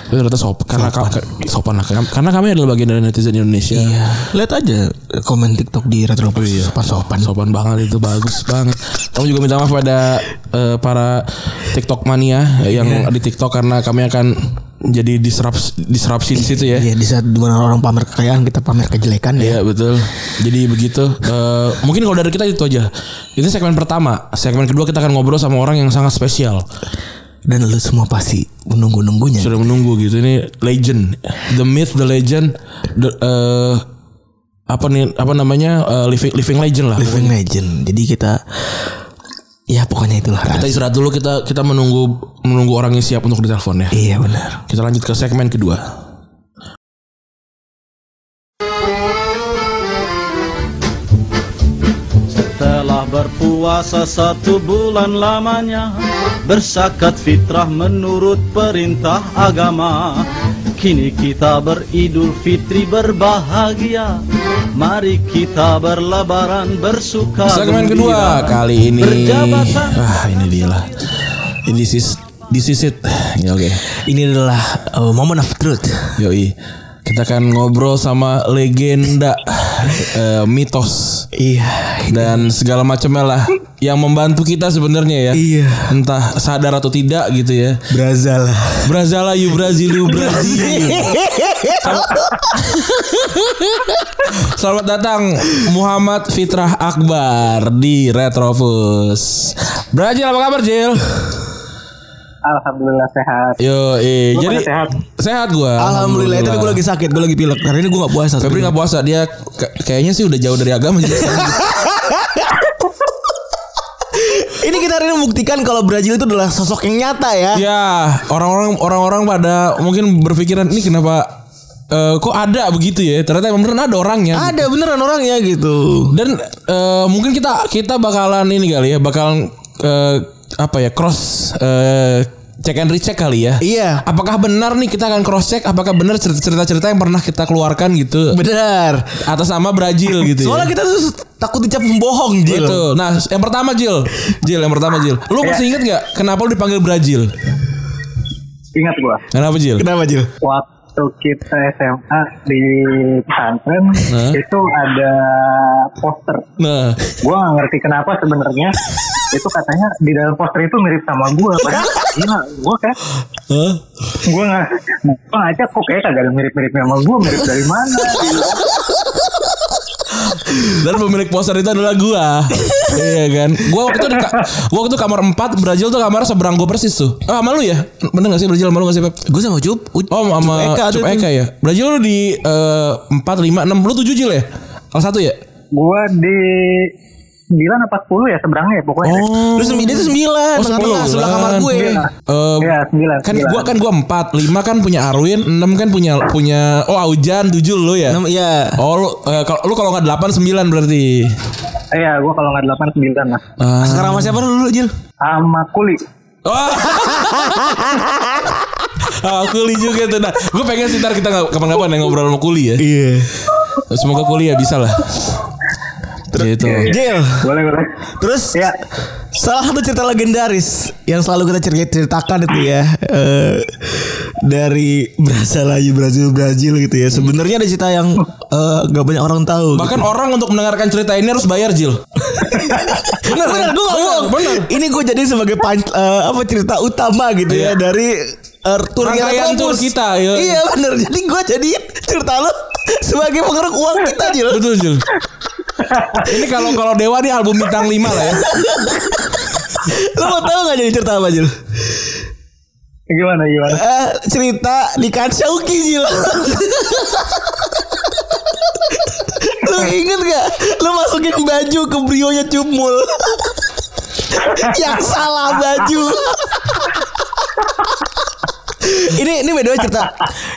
Ternyata sopan lah karena kami adalah bagian dari netizen Indonesia. Iya. Lihat aja komen TikTok di Retropus. Iya. Sopan banget itu, bagus banget. Kami juga minta maaf pada para TikTok mania yang di TikTok karena kami akan jadi disrupsi di situ ya. Iya, di saat dimana orang pamer kekayaan, kita pamer kejelekan ya. Iya betul. Jadi begitu. Mungkin kalau dari kita itu aja. Itu segmen pertama. Segmen kedua kita akan ngobrol sama orang yang sangat spesial. Dan lu semua pasti menunggu-nunggunya. Sudah menunggu gitu. Ini legend, the myth, the legend, living legend lah. Living legend. Jadi kita ya pokoknya itulah. Kita istirahat dulu, kita menunggu orangnya siap untuk ditelepon ya. Iya benar. Kita lanjut ke segmen kedua. Setelah berpuasa 1 bulan lamanya, berzakat fitrah menurut perintah agama. Kini kita beridul fitri berbahagia, mari kita berlebaran bersuka. Segmen kedua kali ini berjabatan. Ini dia lah. This is it. Okay. Ini adalah moment of truth. Yoi. Kita akan ngobrol sama legenda, mitos, dan segala macamnya lah yang membantu kita sebenarnya ya. Iya. Entah sadar atau tidak gitu ya. Brazala you Brazil. Selamat datang Muhammad Fitrah Akbar di Retropus. Brazil, apa kabar Jil? Alhamdulillah sehat. Yo, jadi sehat gue. Alhamdulillah. Tapi gue lagi sakit, gue lagi pilek. Hari ini gue nggak puasa. Febri nggak puasa, dia kayaknya sih udah jauh dari agama. Ini kita hari ini membuktikan kalau Brazil itu adalah sosok yang nyata ya. Ya, orang-orang pada mungkin berpikiran ini kenapa kok ada begitu ya? Ternyata beneran ada orangnya. Ada beneran orangnya gitu. Dan mungkin kita bakalan ini kali ya, bakalan cross check and recheck kali ya. Iya. Apakah benar nih, kita akan cross check apakah benar cerita-cerita yang pernah kita keluarkan gitu. Benar. Atas nama Brazil gitu. Soalnya ya. Kita tuh takut dicap pembohong Jil. Betul. Nah, yang pertama Jil. Lu masih ingat enggak kenapa lu dipanggil Brazil? Ingat gua. Kenapa Jil? Waktu kita SMA di pesantren itu ada poster. Nah, gua enggak ngerti kenapa sebenarnya. Itu katanya di dalam poster itu mirip sama gue. Padahal gila, gue kayak gue aja kok kayak kagak ada mirip-miripnya sama gue. Mirip dari mana gitu. Dan pemilik poster itu adalah gue. Iya kan. Gue waktu itu kamar 4, Brazil tuh kamar seberang gue persis tuh. Ah, sama lu ya? Bener gak sih Brazil, sama lu gak sih Pep? Gue sama Cup Eka ya. Brazil lu di 4, 5, 6, lu 7 Jil ya? Kalau 1 ya? Gue di 9 atau 10 ya, seberangnya ya pokoknya. Oh, lu 9 itu 9. Oh, 10 sebelah kamar gue. Iya, 9. Kan gua 4, 5 kan punya Arwin, 6 kan punya Aujan, 7 lu ya. 6 iya. Oh, lu kalau enggak 8 9 berarti. Iya, gua kalau enggak 8 9 lah. Sekarang sama siapa lu Jil? Sama Kuli. Oh. Kuli juga tuh. Nah, gua pengen sih ntar kita kapan-kapan ngobrol sama Kuli ya. Iya. Semoga Kuli ya bisa lah. Gitu. Jil, boleh. Terus ya, salah satu cerita legendaris yang selalu kita ceritakan itu ya, dari Brazil gitu ya. Sebenarnya ada cerita yang gak banyak orang tahu. Bahkan gitu. Orang untuk mendengarkan cerita ini harus bayar Jil. Bener, gue ngomong. Ini gue jadi sebagai cerita utama gitu ya, dari rangkaian tour kita. Ya. Iya bener. Jadi gue jadiin cerita lo sebagai pengeruk uang kita Jil. Betul Jil. Ini kalau Dewa di album bintang 5 lah ya. Lo mau tahu nggak jadi cerita apa Jil? Gimana? Cerita di Kansauki Jil. Lo inget gak? Lo masukin baju ke brionya Cumul. Yang salah baju. Ini beda cerita.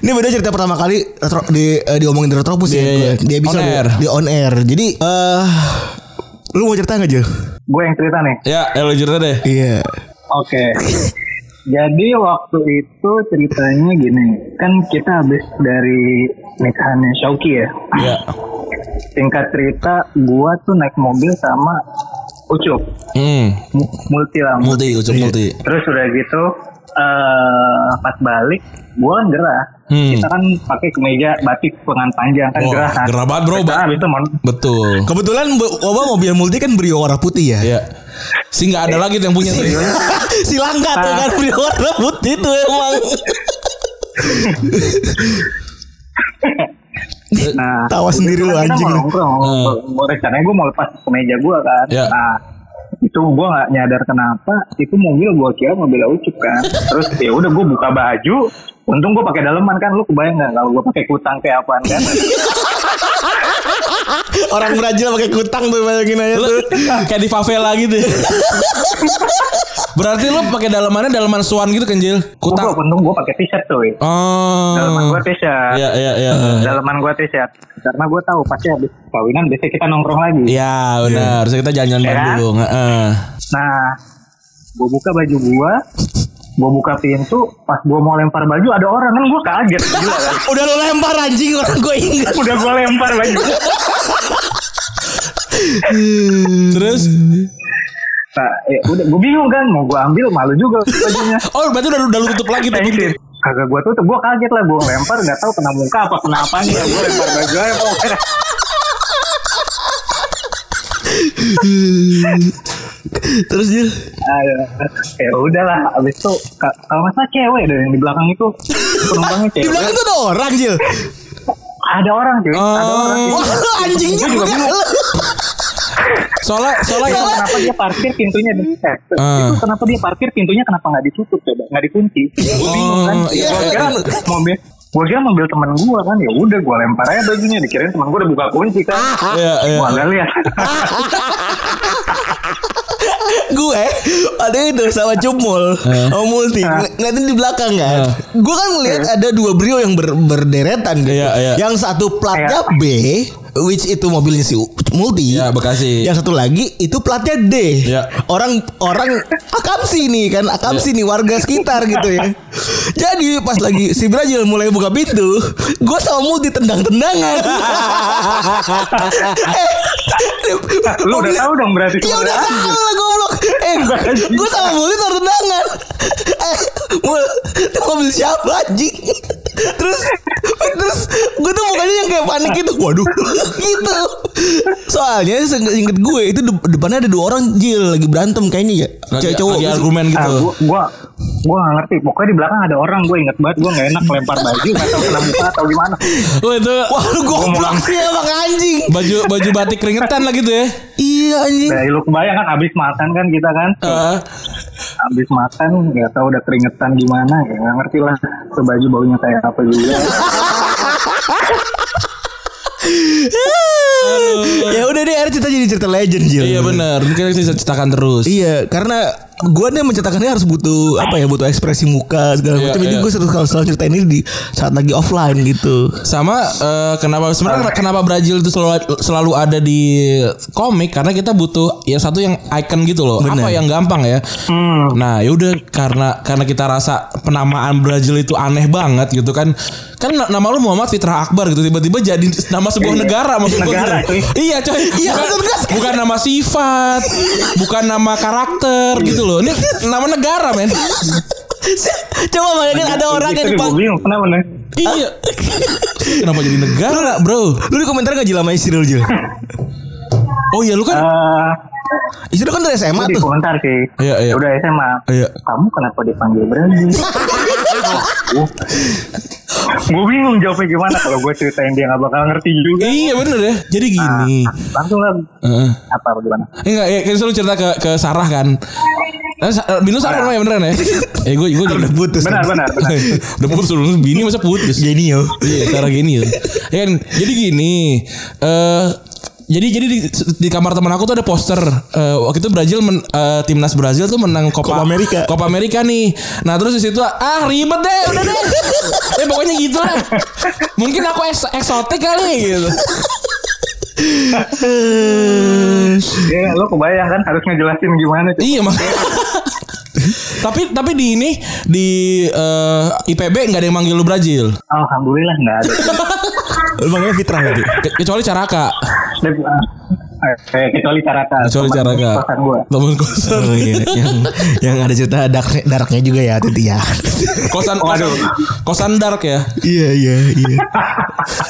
Ini beda cerita pertama kali diomongin di Retropus ya. Dia bisa di on air. Jadi lu mau cerita enggak, Jil? Gue yang cerita nih. Ya, lu cerita deh. Iya. Oke. Jadi waktu itu ceritanya gini. Kan kita habis dari nikahannya Shauki ya. Iya. Singkat cerita, gua tuh naik mobil sama Ucup. Multi. Terus udah gitu pas balik gue kan gerah. Kita kan pakai kemeja batik lengan panjang kan. Gerah banget bro. Betul. Kebetulan mobil Multi kan brio warna putih ya. Iya. Si gak ada lagi yang punya. Si langkat ya kan, brio warna putih tuh emang. Nah, tawa sendiri lu anjing. Rencananya gue mau lepas kemeja gue kan. Yeah. Nah itu gue nggak nyadar kenapa itu mobil gue kira mobil Ucup kan. Terus ya udah gue buka baju. Untung gue pakai daleman kan. Lu kebayang nggak kalau gue pakai kutang kayak apaan kan? Orang Brazil pakai kutang tuh, bayangin aja tuh. Kayak di favela gitu. Berarti lu pakai dalemannya daleman Swan gitu kan Jil? Kutang. Untung gue pakai t-shirt tuh. Oh. Daleman gue t-shirt. Iya. Daleman gue t-shirt. Karena gue tahu pasti habis kawinan biasanya kita nongkrong lagi. Iya benar. Terus kita jalan-jalan dulu. Nah, gue buka baju gue. Gue buka pintu, pas gue mau lempar baju ada orang, kan gue kaget. Gila, kan? Udah lo lempar anjing, orang gue ingat. Udah gue lempar baju. Terus? Nah, ya, udah gue bingung kan, mau gue ambil malu juga bajunya. Oh berarti udah lu tutup lagi tuh pintu. Kagak gue tutup, gue kaget lah, gue lempar nggak tahu kena muka apa kena apa nih, gue lempar baju aja. Terus dia, ya udahlah. Abis itu kalau masalah cewek deh yang di belakang itu penumpangnya cewek. Di belakang itu ada orang Jil. Ada orang Jil. Ada orang. Oh, anjingnya juga bingung. Soalnya itu kenapa dia parkir pintunya itu kenapa dia parkir pintunya kenapa nggak ditutup coba, nggak dikunci? Gue bingung kan. Gue kira mobil. Gue kira mobil temen gue kan, ya udah gue lempar aja bajunya, dikirain temen gue udah buka kunci kan. Gue nggak lihat. Gue ada itu sama Cumul sama Multi ngeliatin di belakang kan. Gue kan ngeliat ada dua Brio yang berderetan gitu. Yang satu platnya B, which itu mobilnya si Multi. Ya, Bekasi. Yang satu lagi itu platnya D. Ya. Orang Akamsi nih kan, Akamsi nih warga sekitar gitu ya. Jadi pas lagi si Brazil mulai buka pintu, gue sama Multi tendang-tendangan. Lu udah tahu dong berarti. Ya udah tahu lah goblok. Gue sama Multi tertendangan. Mul, itu mobil siapa anjing? Terus gue tuh mukanya yang kayak panik gitu. Waduh gitu. Soalnya seinget gue itu depannya ada dua orang Jil lagi berantem kayaknya ya. Cewek cowok lagi argumen gitu. Gue gak ngerti. Pokoknya di belakang ada orang. Gue inget banget. Gue gak enak lempar baju. Gak tau kena muka atau gimana. Wah lu goblok sih emang anjing. Baju batik keringetan lah gitu ya. Iya anjing. Dari lu kebayang kan abis makan kan kita kan. Abis makan gak tau udah keringetan gimana. Ya gak ngerti lah. Baju baunya kayak apa juga. Ya udah deh, akhirnya cerita jadi cerita legend Jil. Iya benar, mungkin kita ceritakan terus. Iya, karena gue nih menceritakannya harus butuh apa ya, butuh ekspresi muka segala macam. Jadi gue selalu cerita ini di saat lagi offline gitu. Sama kenapa sebenarnya kenapa Brazil itu selalu ada di komik, karena kita butuh ya satu yang icon gitu loh. Bener. Apa yang gampang ya. Nah yaudah karena kita rasa penamaan Brazil itu aneh banget gitu kan. Kan nama lu Muhammad Fitrah Akbar gitu, tiba-tiba jadi nama sebuah negara maksud negara, gue. Gitu. Iya coy. Iya, bukan nama sifat, bukan nama karakter gitu loh. Ini nama negara men. Coba bayangin ada orang yang dipanggil. Kenapa nih? Iya. Kenapa jadi negara bro? Lu di komentar gak Jil sama Isril Jil? Oh iya lu kan. Isril kan dari SMA tuh. Di komentar sih. Iya. Udah SMA. Iya. Kamu kenapa dipanggil Brazil? Gue bingung jawabnya gimana kalau gue ceritain, dia nggak bakal ngerti juga. Iya bener ya. Jadi gini. Langsung lah. Apa bagaimana? Enggak, ya kita selalu cerita ke Sarah kan. Bini lu Sarah namanya beneran ya? Gue udah putus. Benar. Udah putus dulu. Bini masa putus? Genio. Iya Sarah genio. Ya kan. Jadi gini. Jadi di kamar teman aku tuh ada poster waktu itu Brazil timnas Brazil tuh menang Copa America nih. Nah terus di situ ribet deh udah deh. Pokoknya gitu lah. Mungkin aku eksotik kali gitu. Ya lo kebayang kan harus ngejelasin gimana tuh. Iya makanya. Tapi di ini di IPB nggak ada yang manggil lu Brazil. Alhamdulillah nggak ada. Lu manggilnya Fitrah tadi. Kecuali Caraka. Kecuali Caraka. Temen kosan. Oh, iya. yang ada cerita darknya juga ya tadi ya. Kosan dark ya. Iya.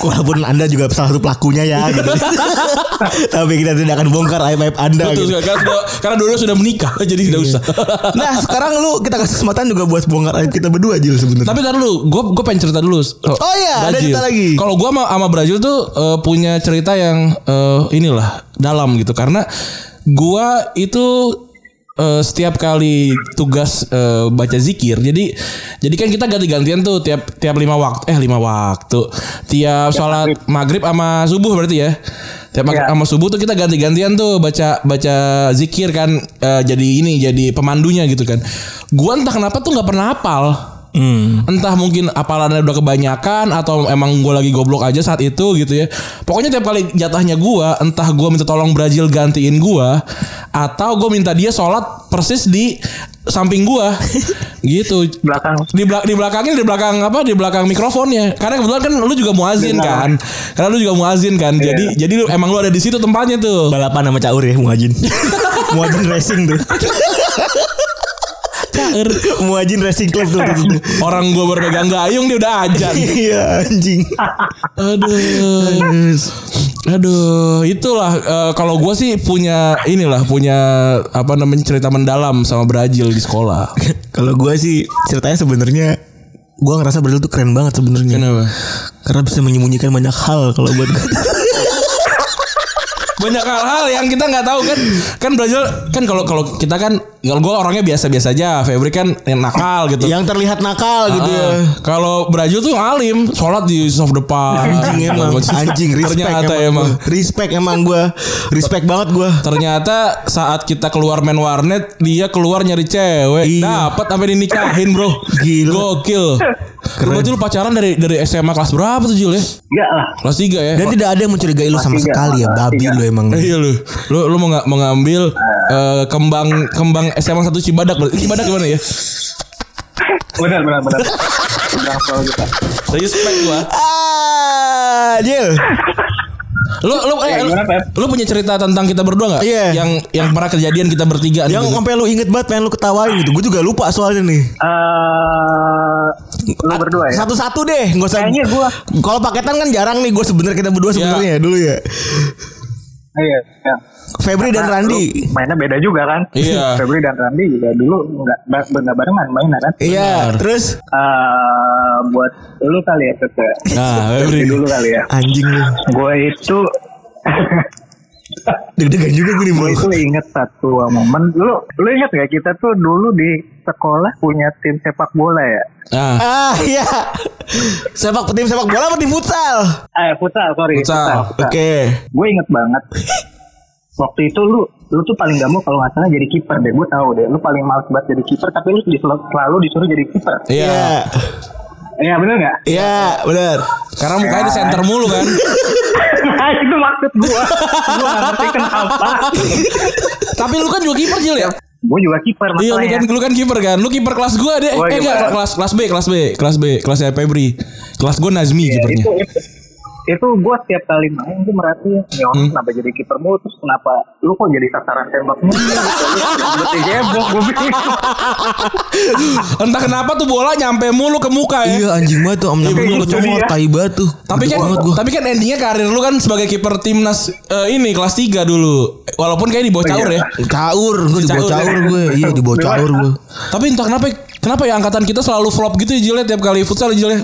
Walaupun Anda juga salah satu pelakunya ya. Gitu. Tapi kita tidak akan bongkar aib Anda. Betul, gitu. Karena dulu sudah menikah, jadi tidak usah. Nah sekarang lu kita kasih kesempatan juga buat bongkar aib kita berdua Jil sebenarnya. Tapi ntar dulu, gue pengen cerita dulu. Oh iya, ada cerita lagi. Kalau gue sama Brazil tuh punya cerita yang inilah dalam gitu, karena gue itu setiap kali tugas baca zikir, jadi kan kita ganti-gantian tuh tiap 5 waktu tiap sholat maghrib sama subuh berarti ya. Tiap sama subuh tuh kita ganti-gantian tuh baca zikir kan, jadi pemandunya gitu kan. Gua entah kenapa tuh nggak pernah hafal. Entah mungkin apalannya udah kebanyakan atau emang gue lagi goblok aja saat itu gitu ya. Pokoknya tiap kali jatahnya gue, entah gue minta tolong Brazil gantiin gue atau gue minta dia sholat persis di samping gue gitu. Belakang. Di belakang mikrofonnya. Karena kebetulan kan lu juga muazin kan. Yeah. Jadi emang lu ada di situ tempatnya tuh. Balapan sama caur ya muazin. Muazin racing tuh. Muajin Racing Club tuh. Orang gue baru pegang gayung dia udah ajan. Iya anjing. Aduh, itulah kalau gue sih punya apa namanya cerita mendalam sama Brazil di sekolah. Kalau gue sih ceritanya sebenarnya gue ngerasa Brazil tuh keren banget sebenarnya. Kenapa? Karena bisa menyembunyikan banyak hal kalau buat gue. Banyak hal-hal yang kita nggak tahu kan Brazil kan kalau kita kan gue orangnya biasa-biasa aja, Febri kan yang nakal gitu, yang terlihat nakal gitu ya. Kalau Brazil tuh alim, sholat di soft depan. Anjing respect banget gue. Ternyata saat kita keluar main warnet dia keluar nyari cewek, dapat sampai dinikahin bro, gokil. Keren. Lu pacaran dari SMA kelas berapa tuh Jul ya? Enggak lah. Kelas 3 ya. Dan tidak ada yang mencurigai lu sama sekali ya, babi lu emang. Iya lu. Lu mau enggak mengambil kembang SMA 1 Cibadak. Cibadak gimana ya? Benar. Berapa gitu. Respect gua. Jul. Lu punya cerita tentang kita berdua enggak? Yeah. Yang pernah kejadian kita bertiga yang gitu. Sampai lu inget banget, pengen lu ketawain gitu. Gue juga lupa soalnya nih. Lu berdua ya? Satu-satu deh, enggak usah. Kayaknya gua kalau paketan kan jarang nih, gue sebenarnya kita berdua sebenarnya dulu ya. Iya. Febri karena dan Randi mainnya beda juga kan. Iya. Febri dan Randi juga dulu enggak barengan mainnya kan. Iya. Terus buat lu kali ya Tete. Febri dulu kali ya. Anjing lu. Gue itu deg-degan juga gue nih. Gue itu inget satu momen. Lu inget gak kita tuh dulu di sekolah punya tim sepak bola ya? Iya. Tim sepak bola apa tim futsal? Futsal. Oke. Gue inget banget. Waktu itu lu tuh paling gak mau kalau nggak salah jadi kiper deh. Gue tahu deh. Lu paling males banget jadi kiper, tapi lu selalu disuruh jadi kiper. Iya. Yeah. Iya benar nggak? Iya benar. Karena mukanya di center mulu kan. Nah itu maksud gua. Gua nggak ngerti kenapa. Tapi lu kan juga kiper Jil ya? Gua juga kiper. Iya lu kan kiper kan. Lu kiper kelas gua deh. Kelas Febri. Kelas gua Nazmi kipernya. Itu gue setiap kali main gue merhatiin ya orang kenapa jadi kiper mulu, terus kenapa lu kok jadi sasaran tembak mulu gitu. Betul gebok gue bingung. Entah kenapa tuh bola nyampe mulu ke muka ya. Iya anjing banget tuh om nyampe cowok tai batu. Tapi kan endingnya karir lu kan sebagai kiper timnas ini kelas 3 dulu. Walaupun kayak di bawah caur ya. Caur gue. Iya di bawah caur gue. Tapi entah kenapa ya angkatan kita selalu flop gitu ya Jilnya tiap kali futsal Jilnya.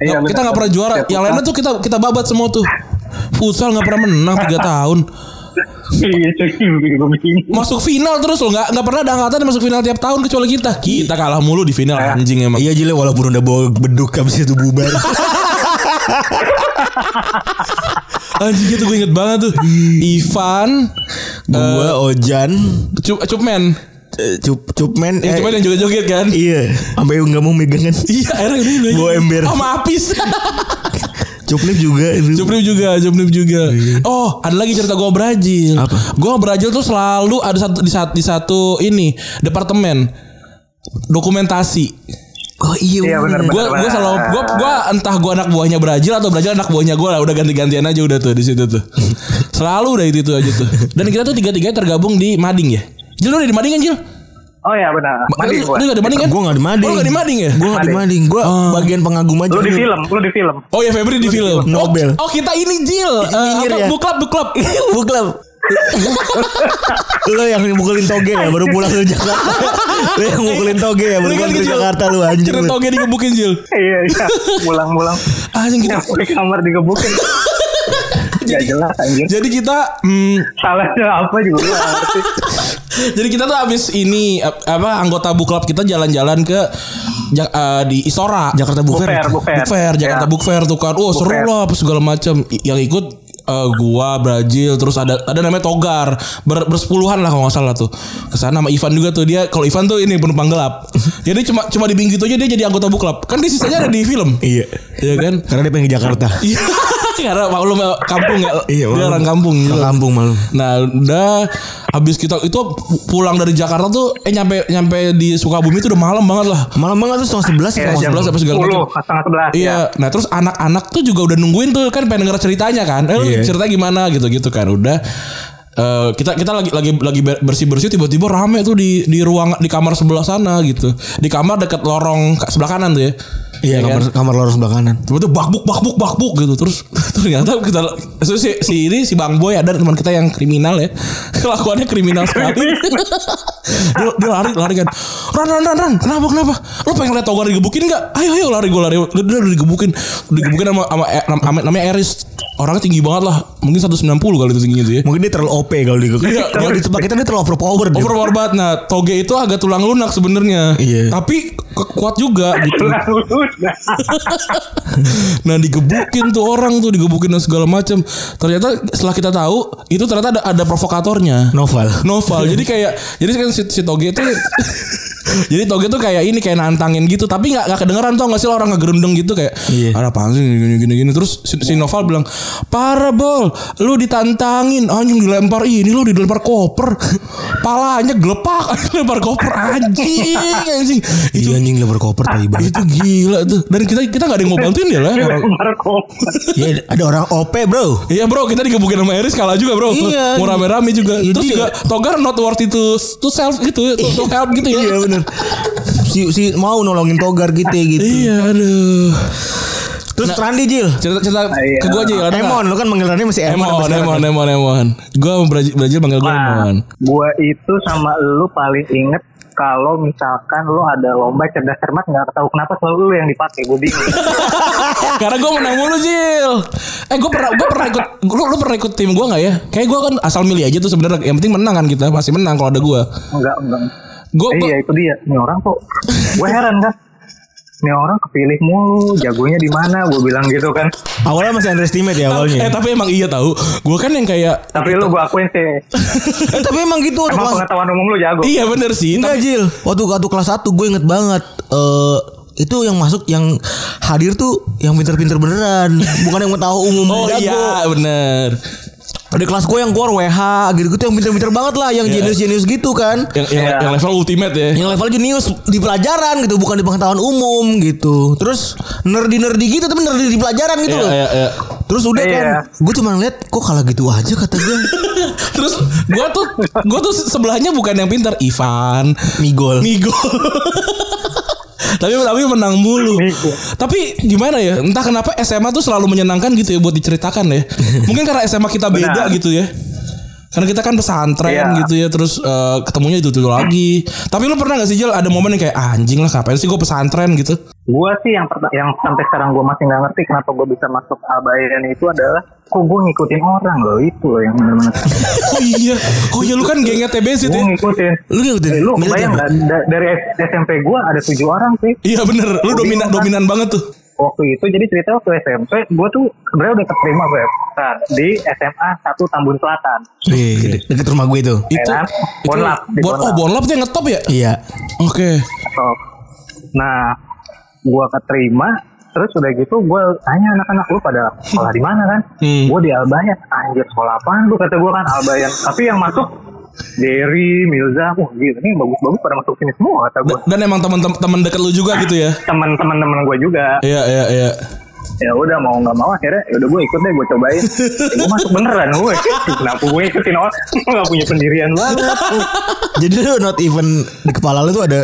Iya, kita nggak pernah juara. Yang lainnya tuh kita babat semua tuh. Futsal nggak pernah menang 3 tahun. Masuk final terus loh, nggak pernah ada angkatan masuk final tiap tahun kecuali kita. Kita kalah mulu di final anjing emang. Iya Jile walaupun udah bawa beduk habis itu bubar. Anjing itu gue inget banget tuh. Ivan, gua Ojan, Cupman yang joget-joget kan. Iya. Sampai gak mau megangan. Iya akhirnya ini bawa ember sama apis. Cupnip juga. Oh, ada lagi cerita gue Brazil. Apa? Gue Brazil tuh selalu ada satu ini departemen dokumentasi. Oh iya bener. Gue selalu gue entah gue anak buahnya Brazil atau Brazil anak buahnya gue lah, udah ganti-gantian aja udah tuh di situ tuh. Selalu udah itu aja tuh. Dan kita tuh tiga-tiganya tergabung di Mading ya. Jil udah di Mading kan Jil? Oh iya benar. Mading gua. Lu enggak di Mading kan? Gua enggak di Mading. Lu enggak di Mading ya? Gua enggak di Mading. Gua bagian pengagum aja. Lu di film. Oh iya Febri di film. Nobel. Oh kita ini Jil. Book club. Lu yang mukulin toge ya baru pulang dari Jakarta. Lu anjing. Cerita toge digebukin Jil. Iya. Mulang-mulang. Anjing kita di kamar digebukin. Jadi kita salahnya apa juga gak ngerti. Jadi kita tuh abis ini apa anggota book club kita jalan-jalan ke di Istora Jakarta Book Fair. Jakarta Book Fair tuh kan. Oh seru lah apa segala macam yang ikut gua, Brazil, terus ada namanya Togar, bersepuluhan lah kalau nggak salah tuh. Kesana sama Ivan juga tuh, dia kalau Ivan tuh ini penumpang gelap. Jadi cuma di Binggi itu aja dia jadi anggota Book Club. Kan dia sisanya ada di film. Iya. Iya kan? Karena dia pengen ke Jakarta. Iya. Karena maklum kampung ya. Iya, dia orang kampung. Orang kampung malu. Nah, udah habis kita itu pulang dari Jakarta tuh nyampe di Sukabumi itu udah malam banget lah. Malam banget tuh 11:30 ya, 11 sampai segala macam. 10:30. Iya. Nah, terus anak-anak tuh juga udah nungguin tuh kan pengen denger ceritanya kan. Cerita gimana gitu-gitu kan udah kita lagi bersih-bersih tiba-tiba rame tuh di ruang di kamar sebelah sana gitu. Di kamar dekat lorong sebelah kanan tuh ya. Iya ya, kamar lorong sebelah kanan. Tiba-tiba bakbuk gitu. Terus ternyata kita si Bang Boy ada teman kita yang kriminal ya. Kelakuannya kriminal sekali. dia lari kan. Ran, kenapa? Lu pengen lihat Togar digebukin enggak? Ayo lari. Dia udah digebukin sama namanya Eris. Orangnya tinggi banget lah. Mungkin 190 kali itu tingginya tuh ya. Mungkin dia terlalu OP kalau digebukin. Kalau di tempat kita dia terlalu overpowered. Overpowered banget. Nah, Toge itu agak tulang lunak sebenarnya. Iya. Tapi kuat juga gitu. Nah, digebukin tuh orang tuh, digebukin dan segala macam. Ternyata setelah kita tahu, itu ternyata ada provokatornya. Novel. Jadi kan si Toge itu jadi Toge tuh kayak ini kayak nantangin gitu, tapi enggak kedengeran tuh enggak sih orang ngegerundeng gitu kayak ada apaan sih gini. Terus si Novel bilang, "Parah, Bol, lu ditantangin, anjing dilempar ini, lu dilempar koper." Palanya gelepak, dilempar koper anjing. Itu anjing dilempar koper tai banget. Itu gila tuh. Dan kita enggak ada yang mau bantuin dia lah. Ya, ada orang OP, Bro. Iya, Bro, kita digebukin sama Eris kalah juga, Bro. Iya, mau rame-rame juga. Iya, terus juga Togar not worth it to self gitu, to help gitu ya. Iya, benar. Si mau nolongin Togar gitu. Iya, aduh. Terus Randi Jil cerita ke gue aja ya. Emon, lu kan manggil Randi masih Emon. Gue Brazil manggil gue Emon. Gue itu sama lu paling inget kalau misalkan lu ada lomba cerdas cermat, nggak tahu kenapa selalu lu yang dipakai, gue bingung. Karena gue menang mulu, Jil. Gue pernah ikut, lu pernah ikut tim gue nggak ya? Kayak gue kan asal milih aja tuh sebenarnya. Yang penting menang kan kita, pasti menang kalau ada gue. Enggak. Iya itu dia. Ini orang kok. Gue heran kan. Ini orang kepilih mulu, jagonya di mana? Gue bilang gitu kan. Awalnya masih underestimate ya awalnya. Tapi emang iya tahu. Gue kan yang kayak. Tapi lu gue akuin sih. Tapi emang gitu. Emang pengetahuan umum lu jago. Iya bener sih. Enggak Jil. Waktu kelas 1 gue inget banget. Itu yang masuk yang hadir tuh yang pinter-pinter beneran. Bukan yang tahu umum. Oh jago. Iya bener. Ada kelas gue yang keluar WH gitu yang pinter-pinter banget lah, yang jenius-jenius gitu kan. Yang level ultimate ya. Yang level jenius di pelajaran gitu, bukan di pengetahuan umum gitu. Terus nerdi-nerdi gitu tapi nerdi di pelajaran gitu loh. Yeah. Terus udah kan, gue cuma ngeliat kok kalah gitu aja kata gue. Terus gue tuh sebelahnya bukan yang pinter, Ivan, Migol. Tapi menang mulu. Tapi gimana ya? Entah kenapa SMA tuh selalu menyenangkan gitu ya buat diceritakan ya. Mungkin karena SMA kita beda gitu ya. Karena kita kan pesantren gitu ya. Terus ketemunya itu lagi. Tapi lu pernah gak sih Jel ada momen yang kayak anjing lah ngapain sih gue pesantren gitu? Gue sih yang sampai sekarang gue masih gak ngerti kenapa gue bisa masuk Al-Bayan itu adalah kok gue ngikutin orang loh, itu loh yang bener-bener. Kok iya lu kan gengnya TBS itu. Gue ngikutin. Lu bayang dari SMP gue ada 7 orang sih. Iya bener, lu dominan banget tuh. Waktu itu jadi cerita waktu SMP gue tuh sebenarnya udah keterima gue di SMA 1 Tambun Selatan. Iya, dekat rumah gue itu. Bonlap tuh yang ngetop ya? Iya. Oke. Ngetop. Nah, gue keterima terus udah gitu gue tanya anak-anak lu pada sekolah di mana kan? Gue di Al-Bayan. Anjir sekolah apaan lu kata gue kan Al-Bayan. Tapi yang masuk Derry, Milza, gitu. Ini bagus-bagus pada masuk sini semua kata gue. Dan emang teman-teman deket lu juga gitu ya? Teman-teman gue juga. Iya. Ya udah mau nggak mau akhirnya, udah gue ikut deh, gue cobain. Gue masuk beneran gue. Kenapa gue ikutin orang? Gue nggak punya pendirian banget. Jadi lu not even di kepala lu tuh ada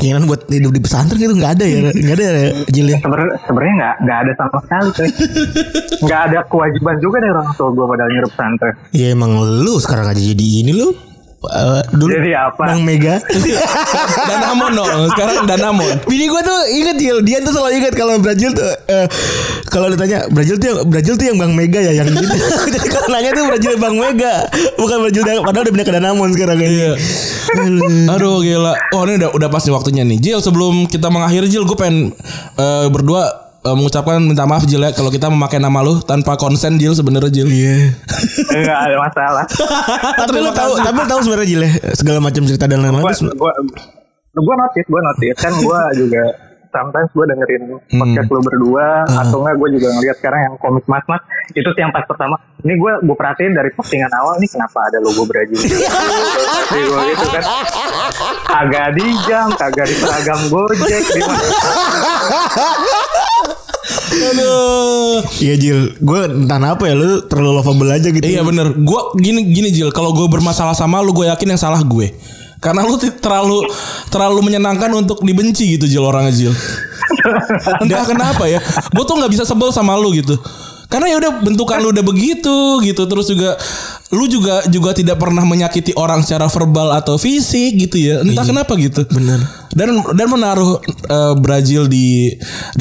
keinginan buat hidup di pesantren gitu nggak ada ya, Jilin. Sebenarnya nggak ada sama sekali, nggak ada kewajiban juga dari orang tua gue pada nyuruh pesantren. Ya emang lu sekarang aja jadi ini lu. Dulu jadi apa? Bang Mega Danamon dong. Sekarang Danamon. Bini gue tuh inget Jil. Dia tuh selalu inget kalau Brazil tuh kalau ditanya Brazil tuh yang Bang Mega ya yang gitu. Jadi kalau nanya tuh Brazil Bang Mega, bukan Brazil. Padahal udah pindah ke Danamon sekarang kan. Iya. Aduh gila. Oh ini udah pas nih waktunya nih Jil. Sebelum kita mengakhiri Jil, gue pengen berdua mengucapkan minta maaf Jil ya kalau kita memakai nama lu tanpa konsen Jil sebenarnya Jil. Iya. Enggak ada masalah. Tapi lu tahu, tapi lu tahu sebenarnya Jil ya segala macam cerita dan lain-lain. Gua notice kan gua juga sometimes gue dengerin podcast lu berdua atau enggak gue juga ngeliat sekarang yang komik mas-mas itu yang pas pertama ini gue perhatiin dari postingan awal nih kenapa ada logo Brazil gue gitu kan agak di jam kagak di seragam Gojek di mana. Aduh. Iya Jil, gue entah apa ya lu terlalu lovable aja gitu. Iya bener, gue gini Jil, kalau gue bermasalah sama lu gue yakin yang salah gue. Karena lu terlalu menyenangkan untuk dibenci gitu Jil, orangnya Jil. Entah kenapa ya. Gue tuh gak bisa sebel sama lu gitu. Karena ya udah bentukan lu udah begitu gitu. Terus juga lu juga tidak pernah menyakiti orang secara verbal atau fisik gitu ya. Entah kenapa gitu. Bener. Dan menaruh Brazil di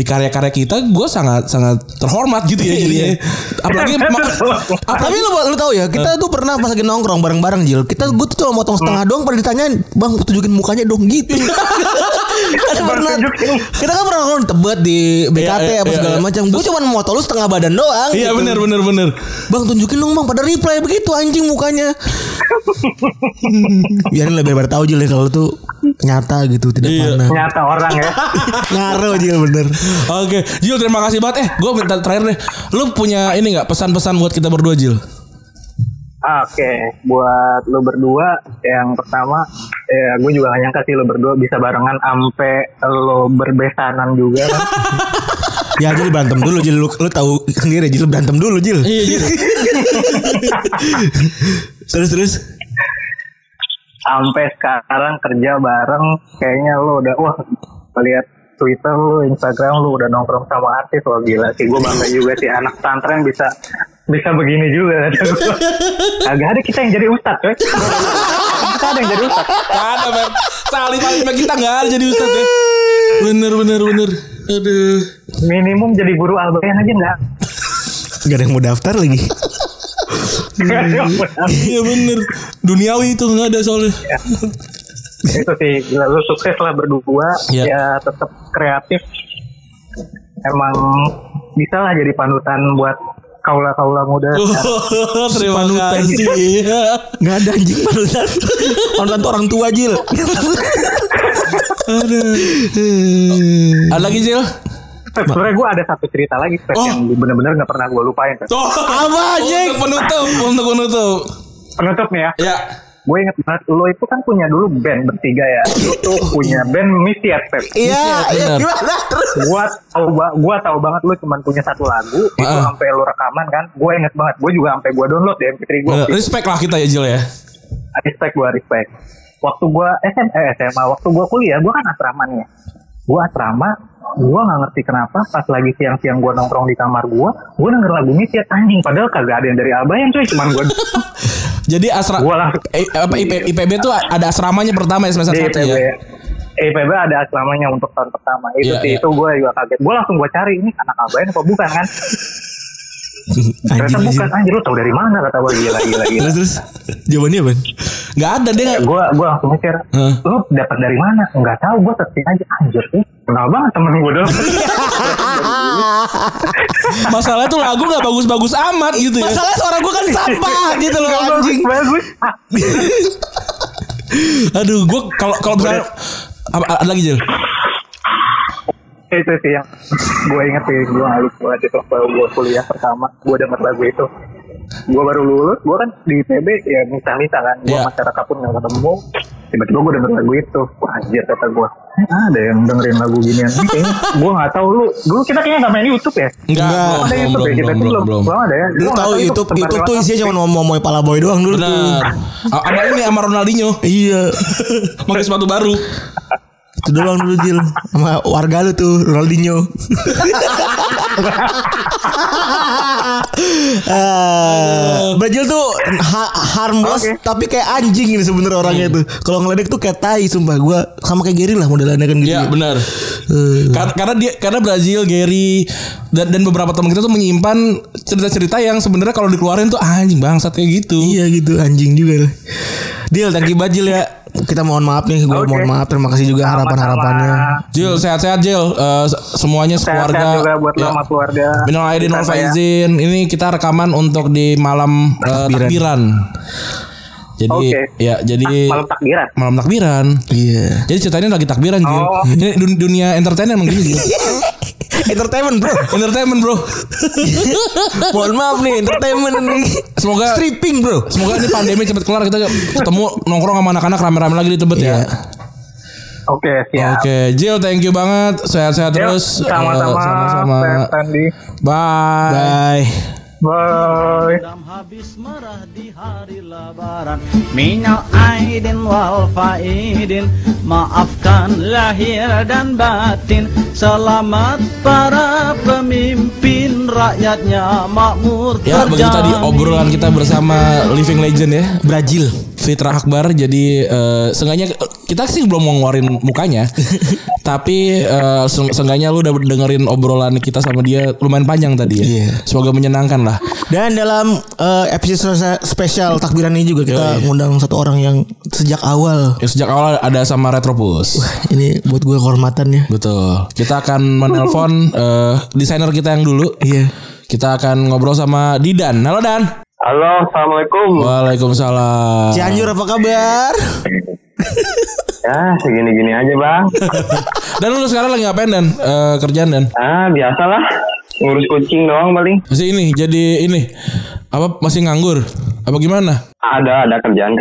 karya-karya kita, gue sangat terhormat gitu ya jadinya. Apalagi lu tahu ya, kita tuh pernah pas lagi nongkrong bareng-bareng Jil. Gue tuh cuma motong setengah doang, pernah ditanyain, "Bang, tunjukin mukanya dong" gitu. Kita kan pernah nongkrong Tebet di BKT apa segala macam. Gue cuma motong lu setengah badan doang. Iya gitu. bener. "Bang, tunjukin dong Bang", pada reply begitu anjing mukanya. Biarin lebih bertahu Jil kalau tuh nyata gitu. Iya. Nyata orang ya. Ngaruh Jil bener. Oke Jil, terima kasih banget. Gue minta terakhir deh, lu punya ini gak pesan-pesan buat kita berdua Jil? Oke, buat lu berdua, yang pertama ya, gue juga gak nyangka sih lu berdua bisa barengan ampe lu berbesanan juga kan. Ya Jil berantem dulu Jil, lu tahu sendiri Jil berantem dulu Jil. Iya Jil. Terus sampai sekarang kerja bareng, kayaknya lu udah, wah lihat Twitter lu, Instagram lu udah nongkrong sama artis, wah gila sih, gue bangga juga sih anak pesantren bisa begini juga. Agak ada kita yang jadi ustad, coy. Kita ada yang jadi ustad. Ada man, salib kita nggak ada jadi ustad ya. Bener. Aduh. Minimum jadi guru albayan aja nggak? Gak ada yang mau daftar lagi. Iya bener, duniawi itu nggak ada soalnya. Ya. Itu sih, lalu sukses lah berdua. Ya tetap kreatif. Emang bisa lah jadi panutan buat kaula muda. Terima kasih. Nggak ada anjing panutan. Panutan tuh orang tua Jil. Ada lagi Jil? Sebenernya gue ada satu cerita lagi yang bener-bener gak pernah gue lupain. Apa aja? Untuk penutup. Penutup nih ya. Iya. Gue inget banget, lo itu kan punya dulu band bertiga ya. Lo tuh punya band Mistyat Pep. Iya. Gue tau banget lo cuma punya satu lagu. Itu sampai lo rekaman kan. Gue inget banget. Gue juga sampai gue download di MP3 gue. Respect lah kita ya Jil ya. Respect. Waktu gue SMA, waktu gue kuliah, gue kan asrama nih ya. Gue asrama, gue gak ngerti kenapa pas lagi siang-siang gue nongkrong di kamar gue denger lagu Mistyat anjing, padahal kagak ada yang dari Albayan coy, cuman gue. Jadi asrama IPB tuh ada asramanya pertama ya semester 1 ya. IPB ada asramanya untuk tahun pertama. Itu gue juga kaget. Gue langsung gue cari, ini anak Albayan apa bukan kan? Ternyata bukan anjir, lu tau dari mana, kata gue gila. Terus jawabannya apa? Gak ada deh. Gue langsung mikir, lu dapat dari mana? Gak tau, gue searching aja anjir. Kenal banget temen gue dong. Masalahnya tuh lagu gak bagus-bagus amat gitu ya. Masalahnya suara gue kan sampah gitu loh anjing. Bagus. Aduh, gue kalau misalnya ada lagi Jil. Itu sih yang gue inget sih, gue ngalus banget itu waktu gue kuliah pertama, gue denger lagu itu. Gue baru lulus, gue kan di IPB ya misah-misah kan, gue masyarakat pun gak ketemu. Tiba-tiba gue denger lagu itu, wah anjir kata gue, ada yang dengerin lagu ginian. Kayaknya gue gak tahu lu, dulu kita kayaknya gak main YouTube ya? Enggak, ada YouTube ya, kita belum ada ya. Lu tau YouTube tuh isinya cuma ngomong-ngomongin Palaboy doang dulu tuh. Sama ini sama Ronaldinho. Iya. Pakai sepatu baru. Itu doang dulu Jil, sama warga lu tuh Ronaldinho. Brazil tuh harmless tapi kayak anjing ini sebenarnya orangnya tuh. Kalau ngeledek tuh kayak tai sumpah, gua sama kayak Gary lah modelannya kan gitu. Iya benar. Karena Brazil, Gary dan beberapa teman kita tuh menyimpan cerita-cerita yang sebenarnya kalau dikeluarin tuh anjing bangsat kayak gitu. Iya gitu, anjing juga. Deal, thank you Bajil ya. Kita mohon maaf nih, gue mohon maaf. Terima kasih juga harapan-harapannya. Jil, sehat-sehat Jil. Semuanya sekeluarga. Sehat-sehat juga buat lo sama keluarga. Minal aidin wal faizin. Ini kita rekaman untuk di malam takbiran. Jadi ya jadi malam takbiran. Malam takbiran. Iya. Jadi ceritanya lagi takbiran, Jil. Ini dunia entertainment emang gini. Entertainment bro. Mohon maaf nih, entertainment nih. Semoga stripping bro. Semoga ini pandemi cepat kelar, kita ketemu nongkrong sama anak-anak rame-rame lagi di Tebet ya. Oke, siap. Jill, thank you banget. Sehat-sehat terus. Sama-sama. Bye. Bye. Dam habis merah di hari lebaran. Minal aidin wal faidin. Maafkan lahir dan batin. Selamat para pemimpin, rakyatnya makmur. Ya, begitu tadi obrolan kita bersama living legend ya, Brazil Fitrah Akbar. Jadi seenggaknya kita sih belum mau ngeluarin mukanya. Tapi seenggaknya lu udah dengerin obrolan kita sama dia lumayan panjang tadi ya. Yeah. Semoga menyenangkan lah. Dan dalam episode spesial takbiran ini juga kita ngundang satu orang yang sejak awal ada sama Retropus. Wah, ini buat gue kehormatan ya. Betul. Kita akan menelpon desainer kita yang dulu. Iya. Yeah. Kita akan ngobrol sama Didan. Halo Dan. Halo, assalamualaikum. Waalaikumsalam. Cianjur apa kabar? Ya segini-gini aja bang. Dan lu sekarang lagi ngapain Dan? Kerjaan Dan? Biasalah, ngurus kucing doang paling. Masih ini, jadi ini apa masih nganggur? Apa gimana? Ada kerjaan.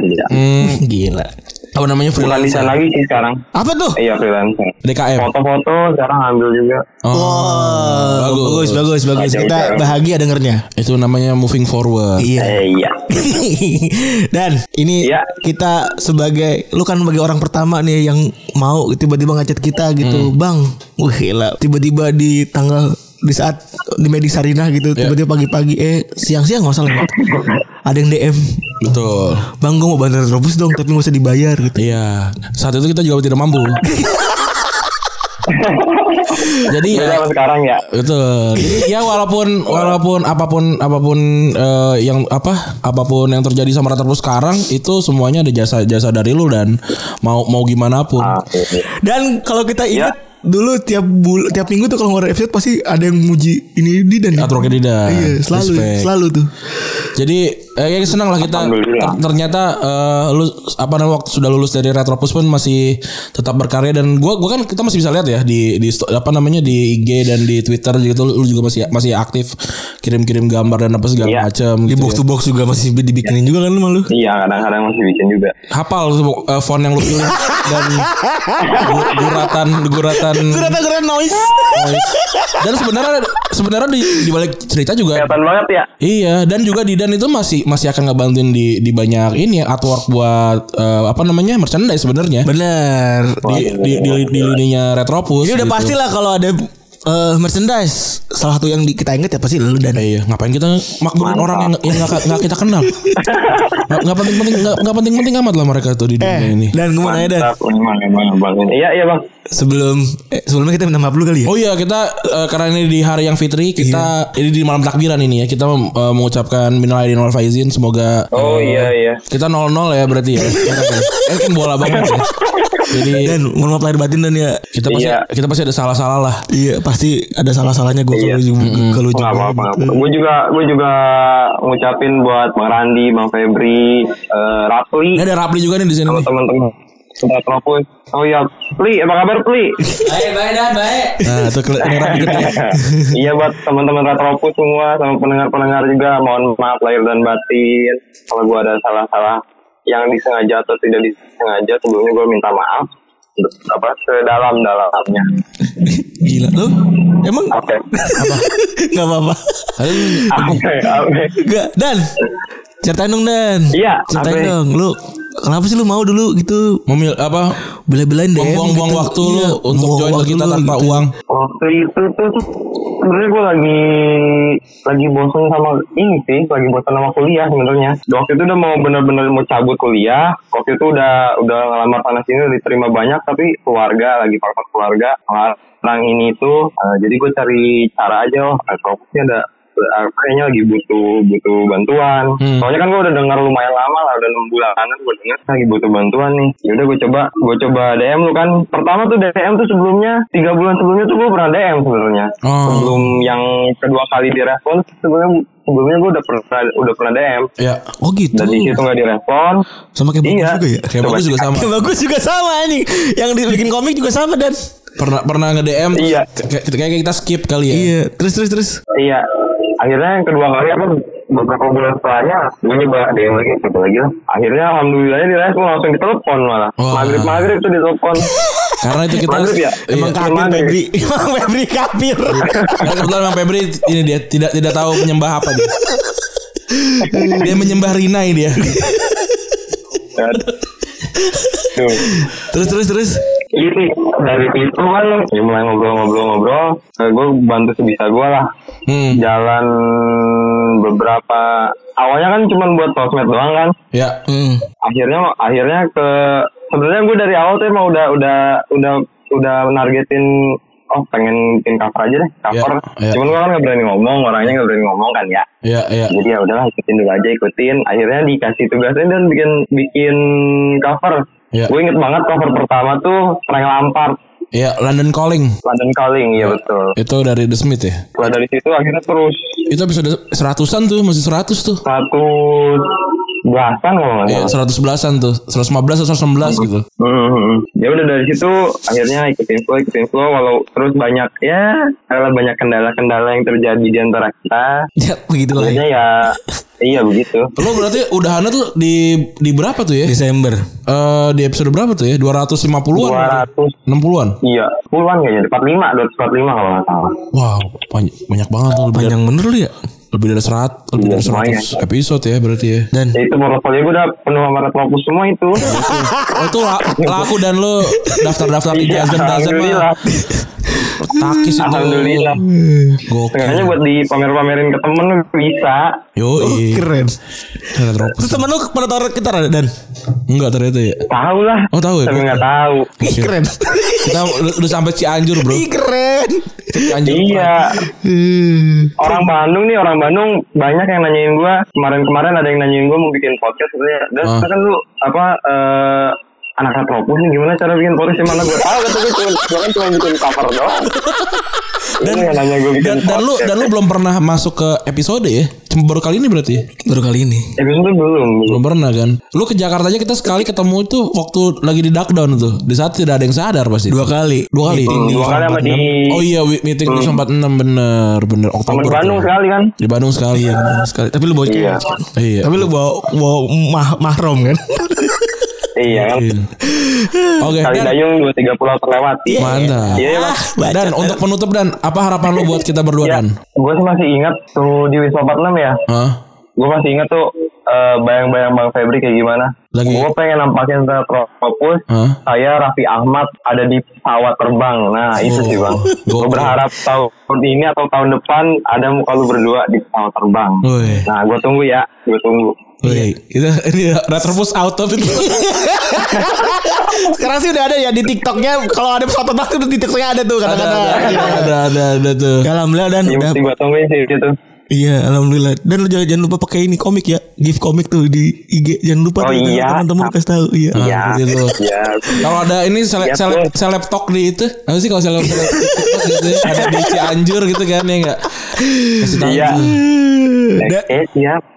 Gila. Apa namanya freelancer? Bukan lagi sih sekarang. Apa tuh? Iya freelancer. DKM. Foto-foto sekarang ambil juga. Oh, bagus. Kita bahagia dengernya. Itu namanya moving forward. Iya. Dan ini kita sebagai, lu kan sebagai orang pertama nih yang mau tiba-tiba ngechat kita gitu, Bang. Wah gila. Tiba-tiba di tanggal, di saat di Medis Sarinah gitu, tiba-tiba pagi-pagi, siang-siang nggak salah. Ada yang DM. Betul. Bang, gue mau bantuin Retropus dong, tapi nggak usah dibayar gitu. Iya. Saat itu kita juga tidak mampu. Jadi ya, sekarang ya. Betul. Jadi ya walaupun apapun yang terjadi sama Retropus sekarang itu semuanya ada jasa dari lu dan mau gimana pun. Dan kalau kita ingat dulu tiap minggu tuh kalau ngeluarin episode pasti ada yang muji ini Didan. Aturnya Didan. Iya, selalu tuh. Jadi ya senang lah kita. Ternyata lu waktu sudah lulus dari Retropus pun masih tetap berkarya dan gua kan kita masih bisa lihat ya di di IG dan di Twitter gitu lu juga masih aktif kirim-kirim gambar dan apa segala macam. Di gitu box to box juga masih dibikinin juga kan lu malu. Iya, kadang-kadang masih bikin juga. Hafal font yang lu pilih dan guratan Geratan noise. Dan sebenarnya di balik cerita juga kelihatan banget ya. Iya, dan juga Didan itu masih akan ngebantuin di banyak ini ya, artwork buat merchandise sebenarnya. Bener. Di lininya Retropus. Ya udah gitu. Pastilah kalau ada merchandise salah satu yang kita inget ya pasti lu Dan. Iya, ngapain kita makmurin orang yang enggak kita kenal. Enggak penting-penting amat lah mereka tuh di dunia ini. Dan gimana ya Dan? Iya Bang. Sebelumnya kita minta maaf dulu kali ya. Oh iya, kita karena ini di hari yang fitri, kita ini di malam takbiran ini ya, kita mengucapkan minal aidin wal faizin, semoga iya. Kita 0-0 ya berarti ya. Kan bola banget ya. Jadi Dan mohon maaf lahir batin Dan ya. Kita pasti ada salah-salah lah. Iya, pasti ada salah-salahnya gue kalau gue juga ngucapin buat Bang Randi, Bang Febri, Rapli. Ini ada Rapli juga nih di sini. Halo teman-teman. Sudah telepon. Oh iya, Pli, apa kabar Pli? Baik Dan, baik. Nah, itu kedengeran dikit ya. Iya buat teman-teman Retropus semua sama pendengar-pendengar juga, mohon maaf lahir dan batin kalau gue ada salah-salah yang disengaja atau tidak disengaja. Sebelumnya gue minta maaf sedalam-dalamnya. Gila lu emang apa? Gak apa-apa. Oke. Gak Dan, ceritain dong Dan. Iya. Ceritain dong lu. Kenapa sih lu mau dulu gitu bela-belain deh, buang-buang waktu lu untuk join kita tanpa uang? Waktu itu tuh sebenarnya gue lagi bosan sama ini sih, lagi bosan sama kuliah sebenarnya. Waktu itu udah mau bener-bener mau cabut kuliah. Waktu itu udah ngelamar sana sini, udah diterima banyak, tapi keluarga lagi faktor keluarga orang ini itu. Jadi gue cari cara aja, Retropusnya ada kayaknya lagi butuh bantuan. Soalnya kan gue udah dengar lumayan lama lah, udah 6 bulanan gue dengar lagi butuh bantuan nih. Yaudah gue coba DM lu kan. Pertama tuh DM tuh sebelumnya 3 bulan sebelumnya tuh gue pernah DM sebenarnya. Sebelum yang kedua kali direspon sebelumnya gue udah pernah DM. Ya, oh gitu. Dan di situ nggak direspon. Sama kayak bagus juga ya. Kayak bagus juga sama. Kayak bagus juga sama nih. Yang bikin komik juga sama dan pernah nge-DM. Iya. Kayak kita skip kali ya. Iya. Terus. Iya. Akhirnya yang kedua kali apa? Beberapa bulan setelahnya gue nyoba DM lagi, coba lagi lah. Akhirnya alhamdulillahnya direspon, langsung ditelepon malah. Maghrib tuh ditelepon. Karena itu kita ya? Emang kafir Febri. Emang Febri kafir. Karena kebetulan emang Febri ini dia tidak tahu menyembah apa dia. Dia menyembah Rina ini dia. Terus. Ini dari situ kan ya mulai ngobrol, gue bantu sebisa gue lah. Jalan beberapa, awalnya kan cuma buat sosmed doang kan. Ya. Akhirnya ke sebenarnya gue dari awal tuh emang udah nargetin pengen bikin cover aja deh, cover. Yeah. Cuman gue kan orangnya nggak berani ngomong kan ya. Yeah. Jadi ya udahlah ikutin dulu aja. Akhirnya dikasih tugasnya dan bikin cover. Yeah. Gue inget banget cover pertama tuh Frank Lampard. Iya, London Calling, ya betul. Itu dari The Smith ya? Nah, dari situ akhirnya terus. Itu episode 100-an tuh, masih 100 tuh. 100-belasan kalau nggak salah. Iya, 100-belasan tuh. 115 atau 119 gitu. Ya udah dari situ akhirnya ikutin flow. Walau terus banyak ya, karena banyak kendala-kendala yang terjadi di antara kita. Ya, begitu lah. Akhirnya ya, iya begitu. Lo berarti udahannya tuh di berapa tuh ya? Desember. Di episode berapa tuh ya? 250-an? 260-an? Iya, puluhan kayaknya, 245 kalau nggak salah. Wow, banyak banget. Panjang bener lu ya. Lebih dari 100 episode ya berarti ya. Dan itu portfolio gue udah penuh sama Retropus semua itu. Oh itu laku dan lu daftar-daftar di Dazen mah. Takis itu. Alhamdulillah. Gokil. Kayaknya buat di pamer-pamerin ke temen lu bisa. Yoi. Keren. Terus temen lu pernah tahu gitar Dan? Enggak ternyata ya. Tahu lah. Oh tahu ya. Tapi enggak tahu. Keren. Kita udah sampai Cianjur bro. Keren. Cianjur. Iya. Orang Bandung banyak yang nanyain gue. Kemarin ada yang nanyain gue mau bikin podcast sebenarnya. Dan kan lu anak Retropus nih gimana cara bikin podcast yang mana gue tahu kata gue cuma bikin cover doang. Dan lu belum pernah masuk ke episode ya? Baru kali ini berarti? Baru kali ini. Episode belum pernah kan? Lu ke Jakarta aja kita sekali ketemu itu waktu lagi di Duckdown tuh. Di saat tidak ada yang sadar pasti. Dua kali. Dua kali sama di. Oh iya meeting di 46 bener. Oktober. Di Bandung sekali kan? Di Bandung sekali ya. Tapi lu bawa cewek. Iya. Tapi lu bawa mahram kan? Iya kan. Oke, kali dayung 230 terlewati. Mantap. Iya, Mas. Dan untuk penutup Dan, apa harapan lu buat kita berdua Dan? Gue sih masih ingat tuh di Wisma 46 ya. Gue masih ingat tuh bayang-bayang Bang Febri kayak gimana. Gue pengen nampakin Retropus. Saya Raffi Ahmad ada di pesawat terbang. Nah itu sih Bang. Gue berharap tahun ini atau tahun depan ada muka lu berdua di pesawat terbang. Nah gue tunggu. Iya, ini Retropus auto itu. Sekarang sih udah ada ya di TikToknya. Kalau ada foto banget itu di TikToknya ada tuh kata-kata. Ada tuh. Alhamdulillah Dan. Iya, alhamdulillah. Dan lu jangan lupa pakai ini komik ya. Gift komik tuh di IG. Jangan lupa teman-teman kasih tahu. Iya. Kalau ada ini seleb talk di itu. Apa sih kalau seleb talk gitu ada di Cianjur gitu kan ya enggak? Kasih tahu. Siap.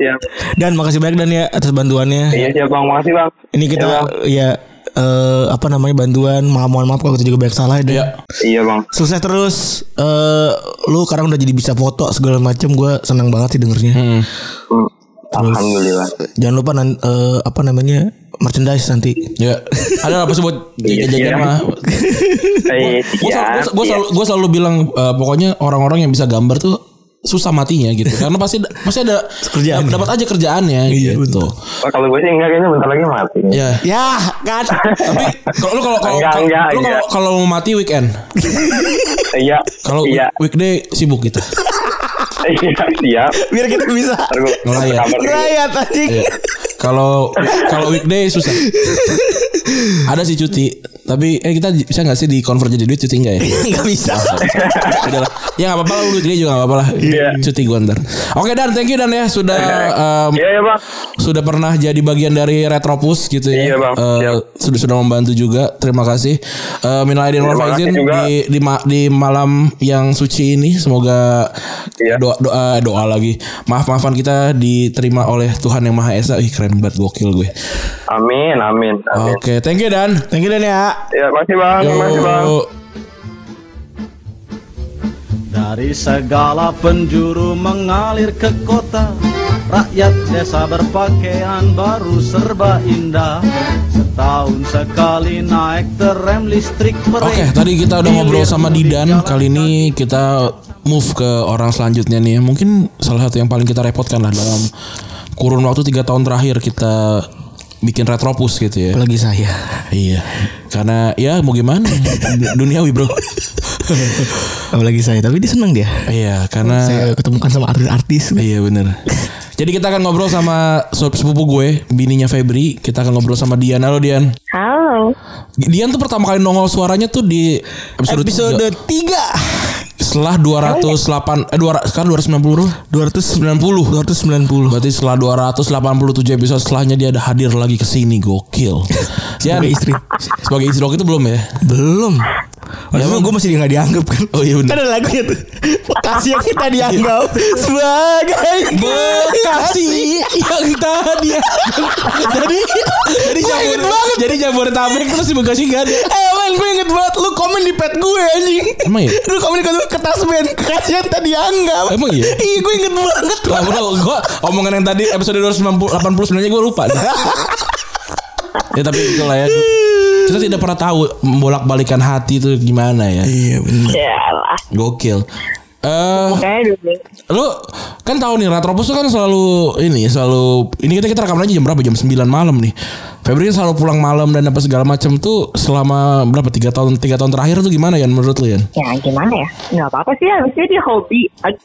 Dan makasih banyak Dan ya atas bantuannya. Iya siap Bang, makasih Bang. Ini kita bantuan. Mohon maaf kalau kita juga banyak salah deh. Iya Bang. Sukses terus. Lu sekarang udah jadi bisa foto segala macam, gue senang banget sih dengernya. Alhamdulillah. Jangan lupa merchandise nanti. Iya. Ada apa sih buat jajan-jajan mah? Gue selalu bilang pokoknya orang-orang yang bisa gambar tuh susah matinya gitu karena pasti ada kerjaan dapat aja kerjaannya gitu. Oh, kalau gue sih kayaknya bentar lagi mati. Ya kan. Tapi kalau mau mati weekend. Iya. Kalau weekday sibuk kita. Iya. Biar kita bisa ngelayat anjing. Kalau weekday susah. Ada sih cuti, tapi kita bisa enggak sih di convert jadi duit cuti enggak ya? Enggak bisa. Udahlah. Ya nggak apa-apa lah, lu juga nggak apa-apa lah. Yeah. Cuti gue ntar. Oke Dan, thank you Dan ya sudah yeah, bang, sudah pernah jadi bagian dari Retropus gitu ya. Yeah, bang. Sudah membantu juga. Terima kasih. Minal aidin wal faizin di malam yang suci ini, semoga doa lagi. Maafan kita diterima oleh Tuhan yang Maha Esa. Ih keren banget, gokil gue. Amin. Oke, thank you Dan. Thank you Dan ya. Ya, makasih bang. Makasih bang. Dari segala penjuru mengalir ke kota, rakyat desa berpakaian baru serba indah. Setahun sekali naik terem listrik mereka. Oke, tadi kita udah ngobrol sama Didan. Kali ini kita move ke orang selanjutnya nih. Mungkin salah satu yang paling kita repotkan lah dalam kurun waktu 3 tahun terakhir kita bikin Retropus gitu ya. Apalagi saya. Iya. Karena ya mau gimana, duniawi bro. Apalagi saya, tapi dia senang dia. Iya, karena saya ketemukan sama artis. Iya benar. Jadi kita akan ngobrol sama sepupu gue, bininya Febri. Kita akan ngobrol sama Dian. Halo Dian. Halo. Dian tuh pertama kali nongol suaranya tuh di episode 3. Setelah 208 sekarang 290. Berarti setelah 287 episode setelahnya dia ada hadir lagi ke sini. Gokil. Sebagai istri. Sebagai istri waktu itu belum ya? Belum. Padahal gue masih gak dianggap kan. Oh iya bener. Kan ada lagunya tuh, kasih yang kita dianggap sebagai kasih yang tadi. Jadi jamuan banget. Jadi jamuan tabrik terus di Bekasi gak ada. Man, gue inget banget lu komen di pet gue anjing. Emang iya? Lu komen di kertas band, kasih yang tadi dianggap. Emang iya? Iya gue inget banget. Lah bro, gue omongan yang tadi episode 289 nya gue lupa. Ya tapi itulah ya, kita tidak pernah tahu bolak-balikan hati itu gimana ya. Iya benar. Gokil. Lu kan tahu nih Retropus tuh kan selalu ini kita rekaman aja jam berapa, jam 9 malam nih. Febri selalu pulang malam dan apa segala macam tuh selama berapa 3 tahun terakhir tuh gimana ya menurut lu ya? Ya gimana ya? Enggak apa-apa sih ya, maksudnya dia hobi.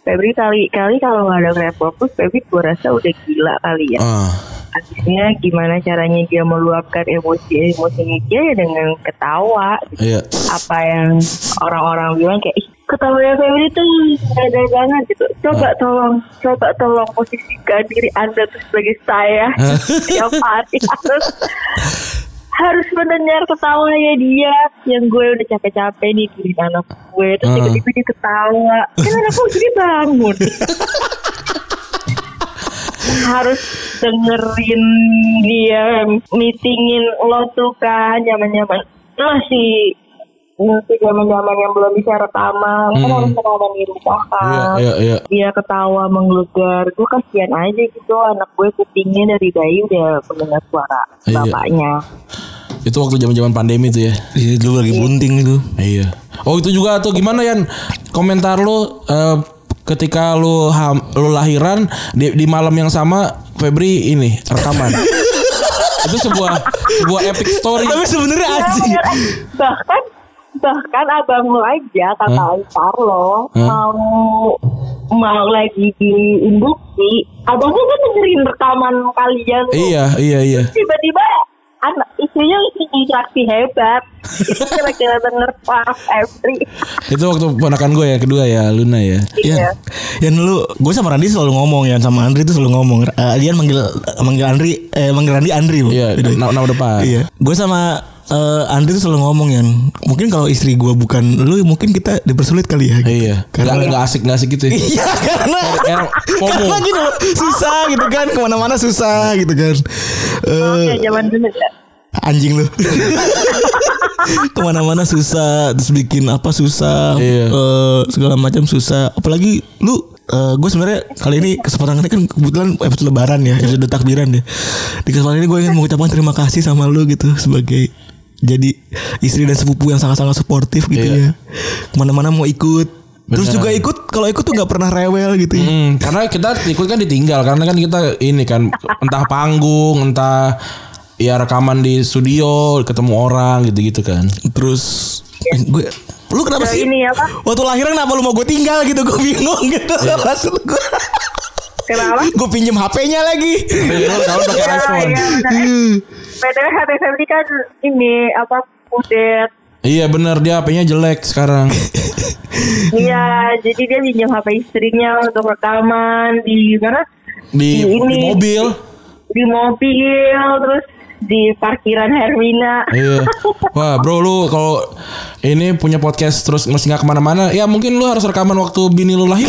Febri kali kalau enggak ada Retropus Febri gue rasa udah gila kali ya. Akhirnya gimana caranya dia meluapkan emosinya dia ya dengan ketawa gitu. Yeah. Apa yang orang-orang bilang kayak ketawanya Febri tuh ada banget gitu. Coba tolong posisikan diri Anda tuh sebagai saya. Yang pasti harus mendengar ketawanya dia. Yang gue udah capek-capek nih diri anak gue, terus tiba-tiba dia ketawa. Kan anakku jadi bangun. Harus dengerin dia meetingin lo tuh kan zaman-zaman masih zaman-zaman yang belum bisa rekaman, kan harus rekaman di rumah kan. Yeah. Dia ketawa menggelegar, gue kasihan aja gitu anak gue, kupingnya dari bayi udah mendengar suara bapaknya. Itu waktu zaman-zaman pandemi tuh ya. Iya, dulu lagi bunting itu. Iya. Oh itu juga tuh gimana Yan? Komentar lo ketika lu lahiran di malam yang sama Febri ini rekaman. Itu sebuah epic story. Tapi sebenarnya anjing. Bahkan abang lo aja kakak ipar lo mau lagi di induksi, abangnya kan dengerin rekaman kalian. Iya. Tiba-tiba anak istrinya interaksi hebat. Kira-kira denger pas Febri. Itu waktu ponakan gue ya kedua ya, Luna ya. Iya. Yan lu, gue sama Randi selalu ngomong ya, sama Andri itu selalu ngomong. Yan manggil Randi Bu. Iya, nama depan. Iya. Gue sama Andri tuh selalu ngomong Yan, mungkin kalau istri gue bukan lu, mungkin kita dipersulit kali ya. Gitu. Iya. Karena nggak asik-asik gitu. Ya. Iya, karena gitu susah gitu kan, kemana-mana susah gitu kan. Zaman dulu ya. Anjing lu. Kemana-mana susah, terus bikin apa susah, segala macam susah. Apalagi lu. Gue sebenarnya kali ini kesempatan ini kan kebetulan episode lebaran ya, episode takbiran deh. Di kesempatan ini gue ingin mengucapkan terima kasih sama lu gitu sebagai jadi istri dan sepupu yang sangat-sangat suportif gitu ya. Kemana-mana mau ikut. Beneran. Terus juga ikut, kalau ikut tuh gak pernah rewel gitu ya. Karena kita ikut kan ditinggal, karena kan kita ini kan entah panggung, entah ya rekaman di studio, ketemu orang gitu-gitu kan. Terus gue, lu kenapa sih? Ini apa? Waktu lahiran kenapa lu mau gue tinggal gitu? Gue bingung gitu. Maksud gue. Kenapa? Gue pinjem HP-nya lagi. Kalau pakai iPhone. Padahal HP Febri kan ini apa? Kudet. Iya benar, dia HP-nya jelek sekarang. Iya, jadi dia pinjam HP istrinya untuk rekaman di mana? Di mobil, terus di parkiran Hermina. Iya. Wah, bro, lu kalau ini punya podcast terus masih nggak kemana-mana, ya mungkin lu harus rekaman waktu bini lu lahir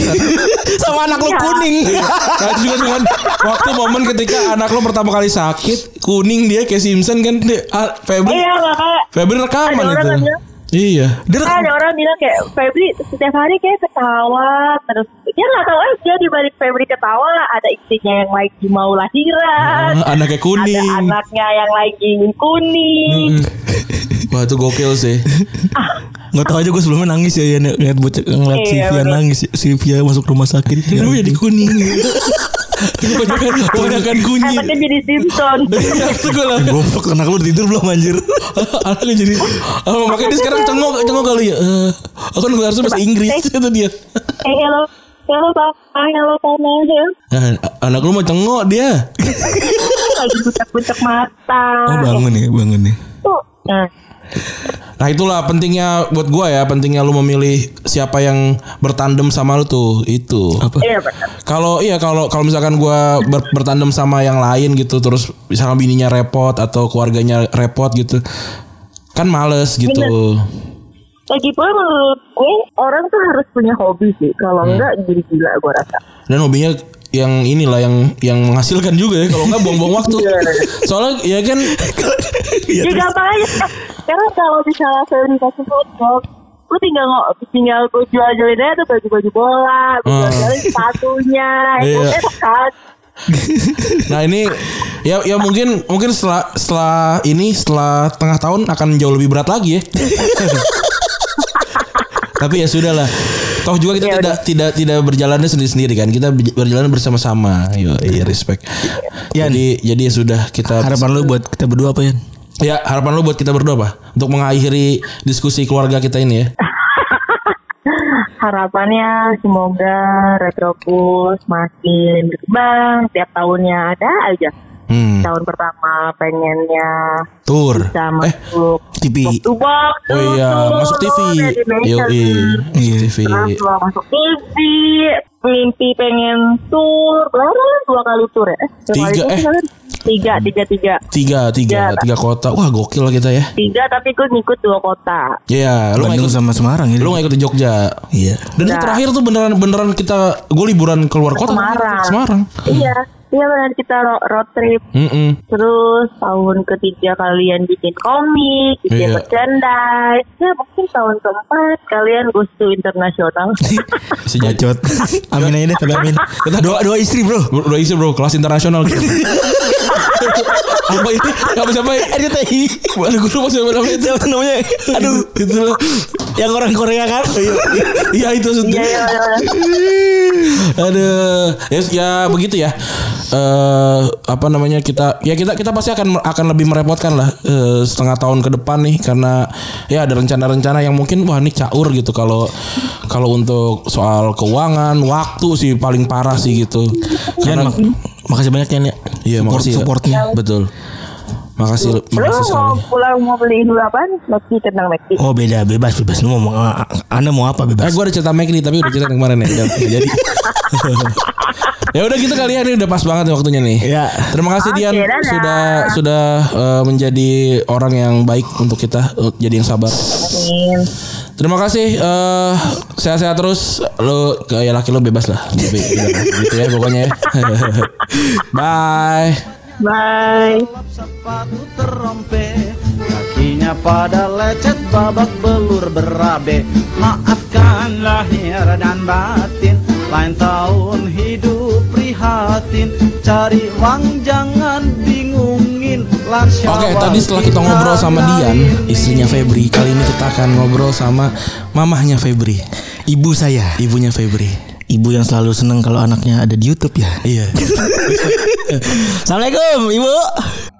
sama anak lu kuning. Nah itu juga cuman waktu momen ketika anak lu pertama kali sakit kuning, dia kayak Simpson kan, Febri. Iya, Febri rekaman itu. Namanya. Iya. Ada orang bilang kayak Febri setiap hari kayak ketawa terus. Dia nggak tahu aja di balik Febri ketawa ada istrinya yang lagi mau lahiran. Ah, anaknya kuning. Ada anaknya yang lagi kuning. Wah itu gokil sih. Nggak tahu aja gue sebelumnya nangis ya ngeliat Sylvia nangis. Sylvia masuk rumah sakit. Kenapa jadi kuning? Kebanyakan kunyit. Anaknya jadi Simpson. Goblok, anak lu tidur belum anjir? Anaknya jadi makanya dia sekarang cengok kali ya. Aku kan harusnya bahasa Inggris itu dia. Hello papa, hello mama. Anak lu mau cengok dia. Lagi butek-butek mata. Oh bangun nih. Nah itulah pentingnya buat gue ya, pentingnya lu memilih siapa yang bertandem sama lu tuh itu. Kalau misalkan gue bertandem sama yang lain gitu, terus misalkan bininya repot atau keluarganya repot gitu, kan males gitu. Bener. Lagipun menurut gue orang tuh harus punya hobi sih, kalau enggak jadi gila gue rasa. Dan hobinya yang inilah yang menghasilkan juga ya, kalau enggak buang-buang waktu. Soalnya ya kan ya gampang aja. Karena kalau misalnya saya dikasih foto, lu tinggal gue jual-jualin aja tuh baju-baju bola, jual-jualin sepatunya, itu enak. Nah ini ya mungkin setelah tengah tahun akan jauh lebih berat lagi ya. Tapi ya sudah lah. Toh juga kita tidak berjalannya sendiri-sendiri kan. Kita berjalan bersama-sama. Yo, respect. Ya, jadi sudah kita. Harapan lu buat kita berdua apa ya? Ya, harapan lu buat kita berdua apa? Untuk mengakhiri diskusi keluarga kita ini ya. Harapannya semoga Retropus makin berkembang. Tiap tahunnya ada aja. Tahun pertama pengennya tur bisa masuk TV. Box, oh iya, masuk TV. Iya, TV. Masuk TV. Mimpi pengen tur, berapa? 2 kali tur ya? 3 kota. Wah, gokil kita ya. 3 tapi gue ngikut 2 kota. Iya, lu Bandung sama Semarang ya. Lu enggak ikut Jogja. Iya. Dan terakhir tuh beneran kita gue liburan keluar kota. Semarang. Iya. Iya benar, kita road trip. Terus tahun ketiga kalian bikin komik, bikin merchandise. Ya mungkin tahun keempat kalian goes to internasional. Sejacot. Amin aja deh, tapi amin. Doa istri bro. Doa istri bro, kelas internasional. Apa ini? Siapa RCTI? Aduh gue lupa siapa namanya. Aduh itu yang orang Korea kan? Iya itu maksudnya. Aduh ya begitu ya. Kita pasti akan lebih merepotkan lah setengah tahun ke depan nih, karena ya ada rencana-rencana yang mungkin wah ini caur gitu. Kalau untuk soal keuangan waktu sih paling parah sih gitu. Karena makasih banyak ya. Iya, makasih supportnya. Ya. Betul. Makasih sekali. Lu mau beliin dulu apaan? Mesti tentang Mekdi. Oh beda, bebas. Lu mau Anda mau apa bebas? Gue ada cerita Mekdi tapi udah cerita kemarin ya. Jadi ya udah gitu kali ya, ini udah pas banget waktunya nih. Ya. Terima kasih Dian sudah menjadi orang yang baik untuk kita, jadi yang sabar. Amin. Terima kasih, sehat-sehat terus. Lo kayak laki lo bebas lah. Gitu ya pokoknya ya. Bye. Sepatu terompe, kakinya pada lecet babak belur berabe. Maafkan lahir dan batin, lain tahun hidup prihatin. Cari uang jangan bingungin. Oke, tadi setelah kita ngobrol sama Dian, istrinya Febri, kali ini kita akan ngobrol sama mamahnya Febri. Ibu saya, ibunya Febri. Ibu yang selalu seneng kalau anaknya ada di YouTube ya. Iya. Assalamualaikum, Ibu.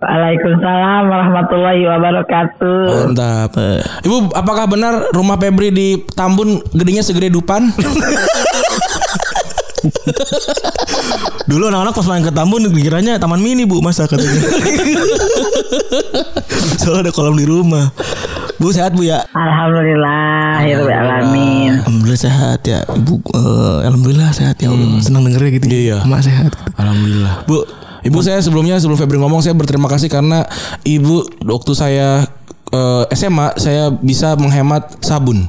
Waalaikumsalam warahmatullahi wabarakatuh. Mantap. Ibu, apakah benar rumah Febri di Tambun gedenya segede Dupan? Dulu anak-anak pas main ke Tambun dikiranya taman mini Bu, masa katanya. Soalnya ada kolam di rumah. Bu sehat Bu ya? Alhamdulillah ya Rabbil alamin. Alhamdulillah sehat ya Ibu. Alhamdulillah sehat ya Allah. Senang dengernya gitu. Iya. Mak sehat. Alhamdulillah. Bu, Ibu saya sebelum Febri ngomong saya berterima kasih karena Ibu waktu saya SMA saya bisa menghemat sabun.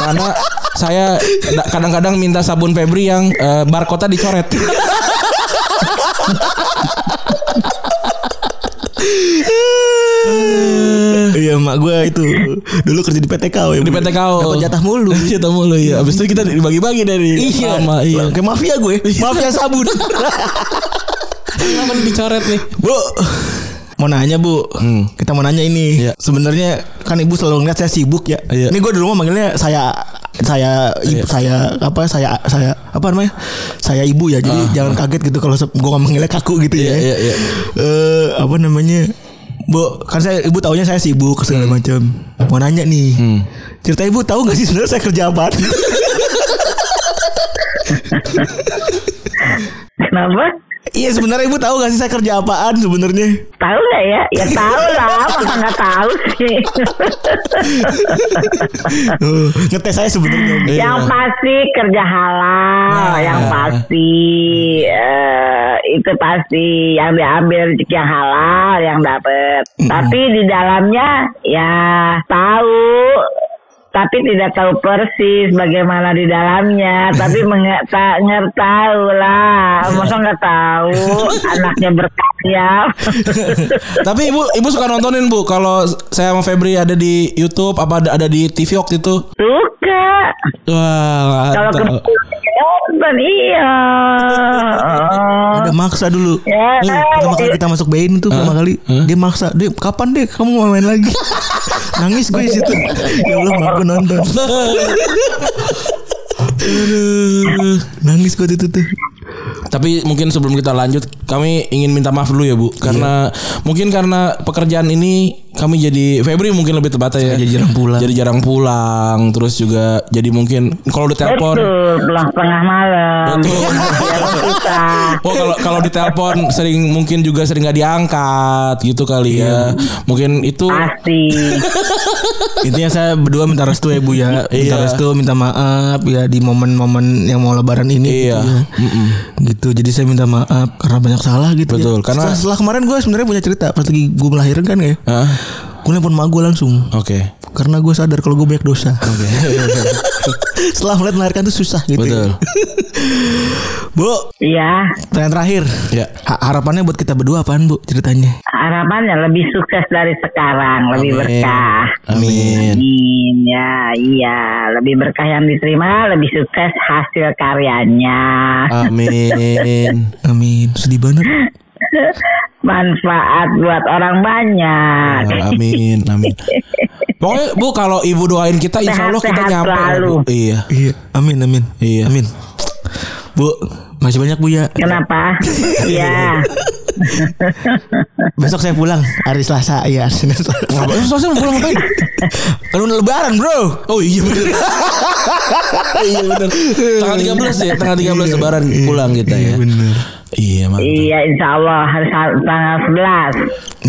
Karena saya kadang-kadang minta sabun Febri yang barcode-nya dicoret. Iya mak gue itu dulu kerja di PTKO ya, di PTKO dapat jatah mulu ya. Abis itu kita dibagi-bagi dari sama iya kayak mafia gue, mafia sabun. Kenapa dicoret nih Bu? Mau nanya Bu, kita mau nanya ini. Ya. Sebenarnya kan Ibu selalu ngeliat saya sibuk ya. Ya. Ini gue di rumah manggilnya saya ibu, saya ibu ya. Jadi jangan kaget gitu kalau gue manggilnya kaku gitu ya. Ya. Apa namanya? Bu, kan saya Ibu taunya saya sibuk segala macam. Mau nanya nih. Cerita Ibu tahu enggak sih sebenarnya saya kerja apa? Kenapa? Iya sebenarnya Ibu tahu gak sih saya kerja apaan sebenarnya? Tahu gak ya? Ya tahu lah, masa gak tahu sih. Ngetes saya sebenarnya. Yang pasti kerja halal, yang pasti itu pasti yang diambil rezeki yang halal yang dapat. Tapi di dalamnya ya tahu. Tapi tidak tahu persis bagaimana di dalamnya. Tapi ngertahu lah. Masa nggak tahu anaknya berkarya. Tapi ibu suka nontonin Bu kalau saya sama Febri ada di YouTube apa ada di TV waktu itu? Suka. Wah. Kalau nonton iya. Ada maksa dulu. Ya. Pertama kali kita masuk BN itu pertama kali dia maksa. Dia kapan deh kamu mau main lagi? Nangis gue di situ. Ya Allah, aku nonton. Nangis gue di situ tuh. Tapi mungkin sebelum kita lanjut, kami ingin minta maaf dulu ya Bu, karena mungkin karena pekerjaan ini kami jadi Febri mungkin lebih tepatnya ya. Jadi jarang pulang, terus juga jadi mungkin kalau ditelepon pulang tengah malam. Oh kalau ditelepon sering mungkin juga sering nggak diangkat gitu kali ya. Mungkin itu. Pasti. Intinya saya berdua minta restu ya Bu ya. Minta restu, minta maaf ya di momen-momen yang mau Lebaran ini. Iya. Gitu. Jadi saya minta maaf karena banyak salah gitu. Betul ya. Karena setelah kemarin gue sebenarnya punya cerita pas lagi gue melahirkan kan ya. Gue nelfon mak gue langsung. Oke. Karena gue sadar kalau gue banyak dosa. Setelah melahirkan tuh susah gitu. Betul. Ya. Bu. Iya. Pertanyaan terakhir. Ya. Harapannya buat kita berdua apaan Bu ceritanya? Harapannya lebih sukses dari sekarang, lebih berkah. Amin. Ya, iya, lebih berkah yang diterima, lebih sukses hasil karyanya. Amin. Amin. Sedih banget. Manfaat buat orang banyak. Ya, amin. Pokoknya Bu kalau Ibu doain kita insyaallah kita nyampe. Iya. Amin. Iya. Amin. Bu, masih banyak Bu ya. Kenapa? Iya. Besok saya pulang hari Selasa ya. Ngapain? Selasa mau pulang ngapain? Kan udah Lebaran bro. Oh iya bener. Iya bener. Tanggal 13 ya. Tanggal 13 Lebaran pulang kita ya. Iya bener. Iya mantap. Iya insyaallah hari tanggal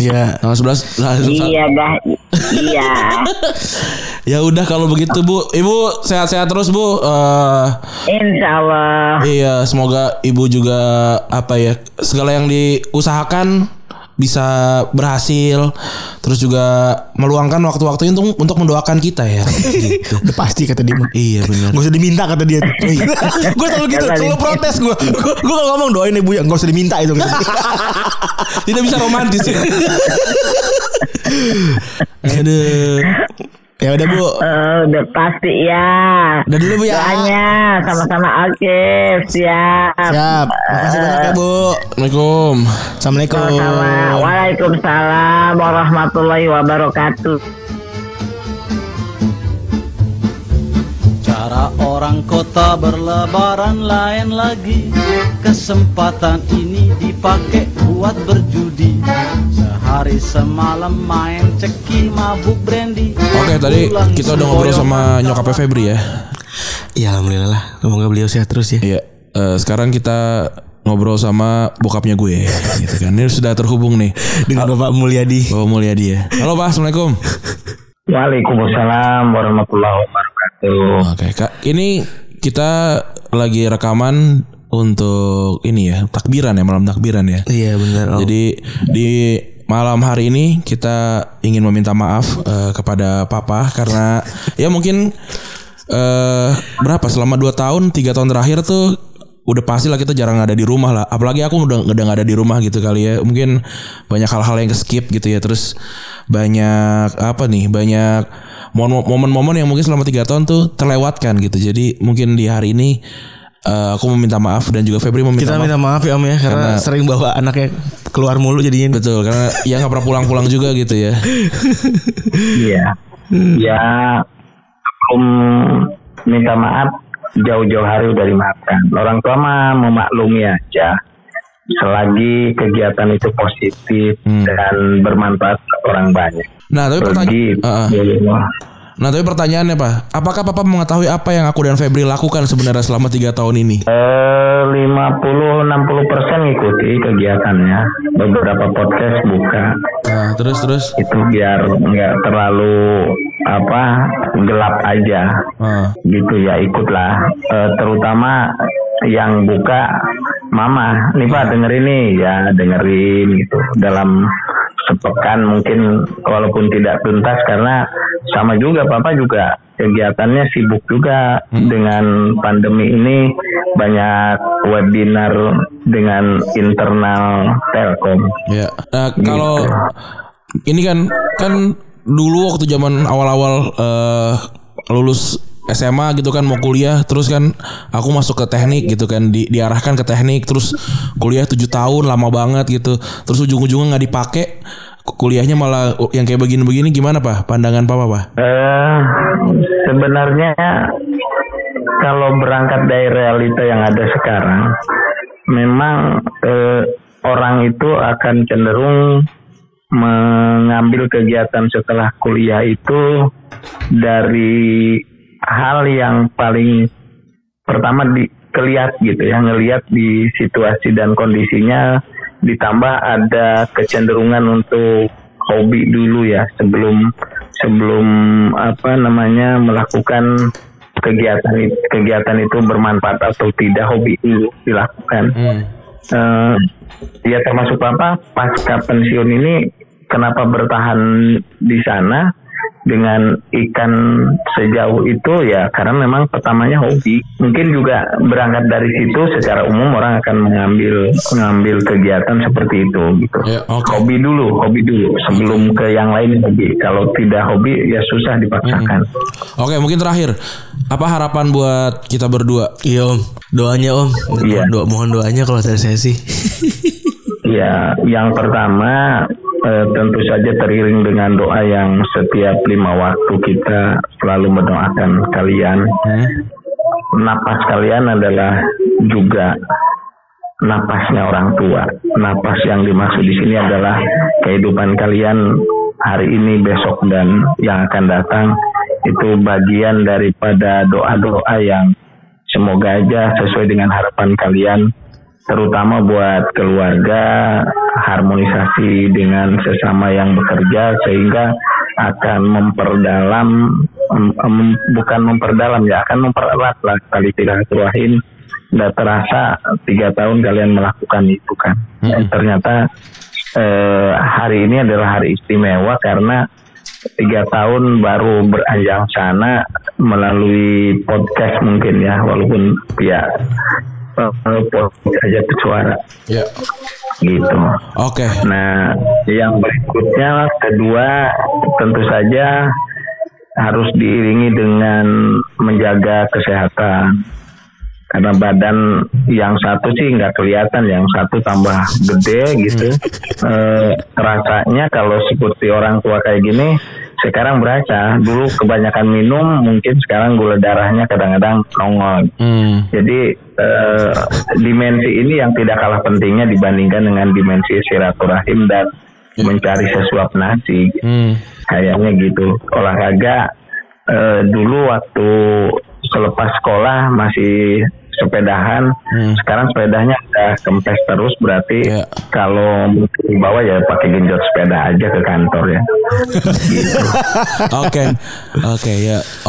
11. Iya tanggal 11. Iya dah. Iya. Ya udah kalau begitu Bu. Ibu sehat-sehat terus Bu. Insyaallah. Iya semoga Ibu juga apa ya segala yang diusahakan bisa berhasil terus juga meluangkan waktu-waktunya untuk mendoakan kita ya. Gitu. Udah pasti kata dia. Iya benar. Gak usah diminta kata dia. Gue selalu gitu, selalu protes gue. Gue kalau ngomong doain Ibu ya, gak usah diminta itu. Tidak bisa romantis ya. Aduh. Ya udah Bu. Udah pasti ya. Udah dulu Bu ya. Doanya sama-sama aktif. Siap. Makasih banyak ya Bu. Assalamualaikum. Waalaikumsalam warahmatullahi wabarakatuh. Cara orang kota berlebaran lain lagi. Kesempatan ini dipakai buat berjudi. Sehari semalam main ceki mabuk brandy. Oke tadi kita udah ngobrol sama nyokapnya Febri ya. Ya alhamdulillah lah. Semoga beliau sehat terus ya. Iya. Sekarang kita ngobrol sama bokapnya gue gitu kan. Ini sudah terhubung nih dengan Bapak Mulyadi. Bapak Mulyadi ya. Halo Pak, Assalamualaikum. Waalaikumsalam warahmatullahi wabarakatuh. Oke Kak, ini kita lagi rekaman untuk ini ya, takbiran ya, malam takbiran ya. Iya benar. Jadi di malam hari ini kita ingin meminta maaf kepada Papa karena ya mungkin berapa selama 2 tahun 3 tahun terakhir tuh udah pasti lah kita jarang ada di rumah lah. Apalagi aku udah gak ada di rumah gitu kali ya. Mungkin banyak hal-hal yang keskip gitu ya. Terus banyak apa nih, banyak momen-momen yang mungkin selama 3 tahun tuh terlewatkan gitu. Jadi mungkin di hari ini aku meminta maaf dan juga Febri meminta maaf. Kita minta maaf ya Om ya karena sering bawa anaknya keluar mulu jadinya. Betul, karena ya nggak pernah pulang-pulang juga gitu ya. Iya. Ya belum minta maaf jauh-jauh hari udah dimaafkan. Orang tua mah memaklumi aja selagi kegiatan itu positif dan bermanfaat orang banyak. Nah tapi pertanyaannya Pak, apakah Papa mengetahui apa yang aku dan Febri lakukan sebenarnya selama 3 tahun ini? 50-60% ngikuti kegiatannya. Beberapa podcast buka. Nah, terus itu biar nggak terlalu gelap aja. Gitu ya, ikutlah. Terutama yang buka Mama, nih Pak dengerin nih, ya dengerin gitu. Dalam sepekan mungkin walaupun tidak tuntas karena sama juga Papa juga kegiatannya sibuk juga dengan pandemi ini, banyak webinar dengan internal Telkom. Ya. Nah, kalau ini kan dulu waktu zaman awal-awal lulus SMA gitu kan mau kuliah, terus kan aku masuk ke teknik gitu kan, diarahkan ke teknik, terus kuliah 7 tahun lama banget gitu, terus ujung-ujungnya nggak dipakai, kuliahnya malah yang kayak begini-begini. Gimana Pak pandangan Papa Pak? Sebenarnya kalau berangkat dari realita yang ada sekarang, memang orang itu akan cenderung mengambil kegiatan setelah kuliah itu dari hal yang paling pertama dilihat gitu ya, ngelihat di situasi dan kondisinya, ditambah ada kecenderungan untuk hobi dulu ya sebelum melakukan kegiatan itu bermanfaat atau tidak, hobi dulu dilakukan. Ya termasuk Papa pasca pensiun ini kenapa bertahan di sana dengan ikan sejauh itu ya karena memang pertamanya hobi. Mungkin juga berangkat dari situ secara umum orang akan mengambil kegiatan seperti itu gitu. Ya, okay. Hobi dulu sebelum ke yang lain hobi. Kalau tidak hobi ya susah dipaksakan. Oke, mungkin terakhir apa harapan buat kita berdua? Iya Om, doanya Om. Iya. Mohon doanya kalau dari saya sih. Ya, yang pertama tentu saja teriring dengan doa yang setiap 5 waktu kita selalu mendoakan kalian. Napas kalian adalah juga napasnya orang tua. Napas yang dimaksud di sini adalah kehidupan kalian hari ini, besok, dan yang akan datang. Itu bagian daripada doa-doa yang semoga aja sesuai dengan harapan kalian, terutama buat keluarga, harmonisasi dengan sesama yang bekerja sehingga akan akan mempererat lah tali silaturahim. Nggak terasa 3 tahun kalian melakukan itu kan. Ternyata hari ini adalah hari istimewa karena 3 tahun baru beranjak sana melalui podcast mungkin ya, walaupun ya aja suara. Ya. Gitu. Oke. Okay. Nah, yang berikutnya kedua tentu saja harus diiringi dengan menjaga kesehatan. Karena badan yang satu sih nggak kelihatan, yang satu tambah gede gitu. Rasanya kalau seperti orang tua kayak gini sekarang berasa. Dulu kebanyakan minum, mungkin sekarang gula darahnya kadang-kadang nongol. Jadi dimensi ini yang tidak kalah pentingnya dibandingkan dengan dimensi silaturahim dan mencari sesuap nasi. Kayaknya gitu. Olahraga dulu waktu selepas sekolah masih sepedahan. Sekarang sepedanya udah kempes terus, berarti kalau dibawa ya pakai genjot sepeda aja ke kantor ya.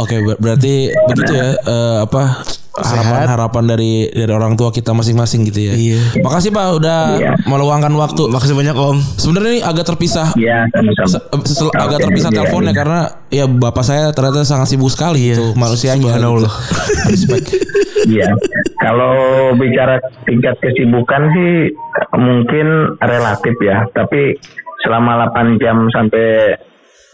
Oke, berarti begitu ya, harapan dari orang tua kita masing-masing gitu ya. Iya. Makasih Pak udah meluangkan waktu. Makasih banyak Om. Sebenarnya ini agak terpisah. Iya. Agak terpisah teleponnya karena ya bapak saya ternyata sangat sibuk sekali itu manusianya. Subhanallah. Iya. Kalau bicara tingkat kesibukan sih mungkin relatif ya. Tapi selama 8 jam sampai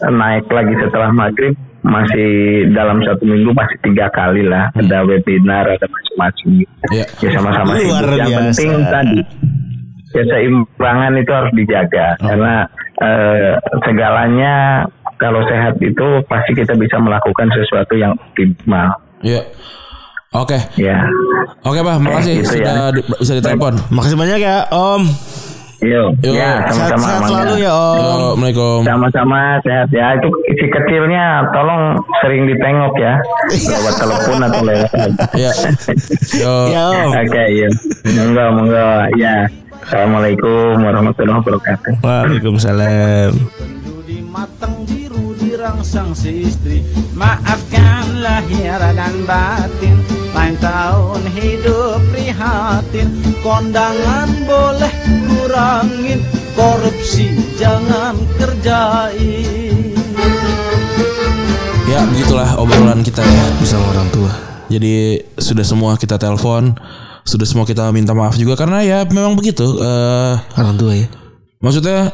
naik lagi setelah maghrib. Masih dalam satu minggu masih 3 kali lah, ada webinar, ada macam-macam. Ya sama-sama sih. Yang penting tadi keseimbangan itu harus dijaga karena segalanya kalau sehat itu pasti kita bisa melakukan sesuatu yang optimal. Ya. Oke. Ya. Oke Pak, makasih sudah bisa ditelepon. Makasih banyak ya Om. Yo. Ya, sama-sama. Sehat selalu ya Om. Yo, Assalamualaikum. Sama-sama sehat ya. Itu si kecilnya tolong sering ditengok ya. Lewat telepon atau lewat. Iya. Yo. Oke, ya. Monggo. Ya. Assalamualaikum warahmatullahi wabarakatuh. Waalaikumsalam. Di matang biru dirangsang si istri. Maafkan lahir dan batin. Lain tahun hidup prihatin. Kondangan boleh kurangin, korupsi jangan kerjain. Ya begitulah obrolan kita ya bersama orang tua. Jadi sudah semua kita telepon, sudah semua kita minta maaf juga karena ya memang begitu orang tua ya. Maksudnya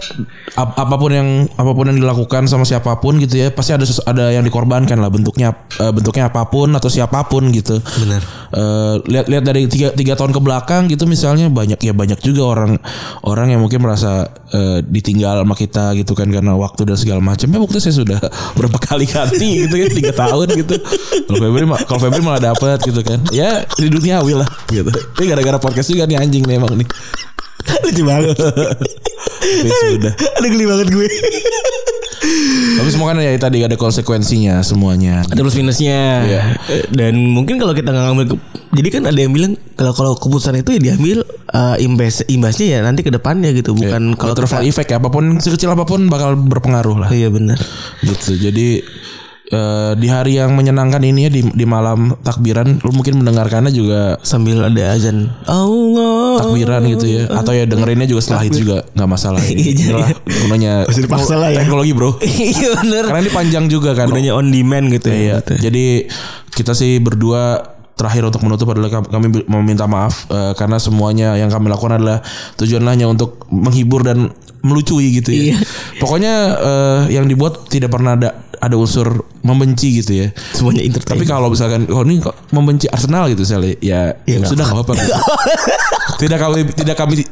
apapun yang dilakukan sama siapapun gitu ya pasti ada yang dikorbankan lah, bentuknya apapun atau siapapun gitu. Benar. Lihat dari 3 tahun ke belakang gitu misalnya banyak juga orang yang mungkin merasa ditinggal sama kita gitu kan karena waktu dan segala macam. Ya waktu saya sudah berapa kali ganti gitu ya 3 tahun gitu. Kalau Febri malah dapat gitu kan. Ya di dunia will lah gitu. Ini gara-gara podcast juga nih anjing nih emang nih. Lucu banget. Sudah. Aduh geli banget gue. Tapi semua kan ya tadi ada konsekuensinya semuanya. Ada plus minusnya. Iya. Dan mungkin kalau kita nggak ngambil, jadi kan ada yang bilang kalau keputusan itu ya diambil imbasnya ya nanti ke depannya gitu. Bukan kalau butterfly effect ya, apapun sekecil apapun bakal berpengaruh lah. Iya benar. Gitu. Jadi di hari yang menyenangkan ini ya di malam takbiran lu mungkin mendengarkannya juga sambil ada azan Allah takbiran gitu ya atau ya dengerinnya juga setelah itu juga nggak masalah ini lah gunanya teknologi bro. Iya bener karena ini panjang juga kan gunanya on demand gitu ya gitu. Jadi kita sih berdua terakhir untuk menutup adalah kami meminta maaf karena semuanya yang kami lakukan adalah tujuannya hanya untuk menghibur dan melucui gitu ya. Iya. Pokoknya yang dibuat tidak pernah ada unsur membenci gitu ya. Semuanya entertain. Tapi kalau misalkan ini kok membenci Arsenal gitu saya ya sudah enggak apa-apa. Gitu. tidak kami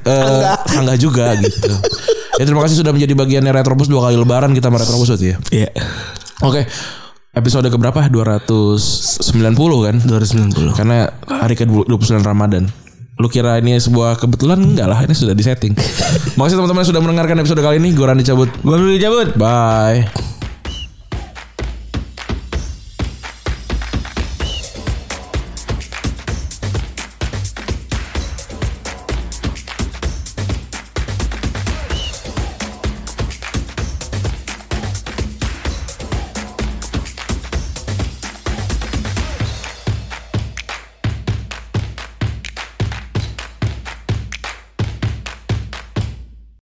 sanggah juga gitu. Ya terima kasih sudah menjadi bagiannya Retropus 2 kali lebaran kita Retropus ya. Iya. Oke. Episode keberapa? 290 kan? 290. Karena hari ke-29 Ramadan. Lu kira ini sebuah kebetulan? Enggak lah, ini sudah disetting. Makasih teman-teman sudah mendengarkan episode kali ini. Gue Randi cabut. Bye.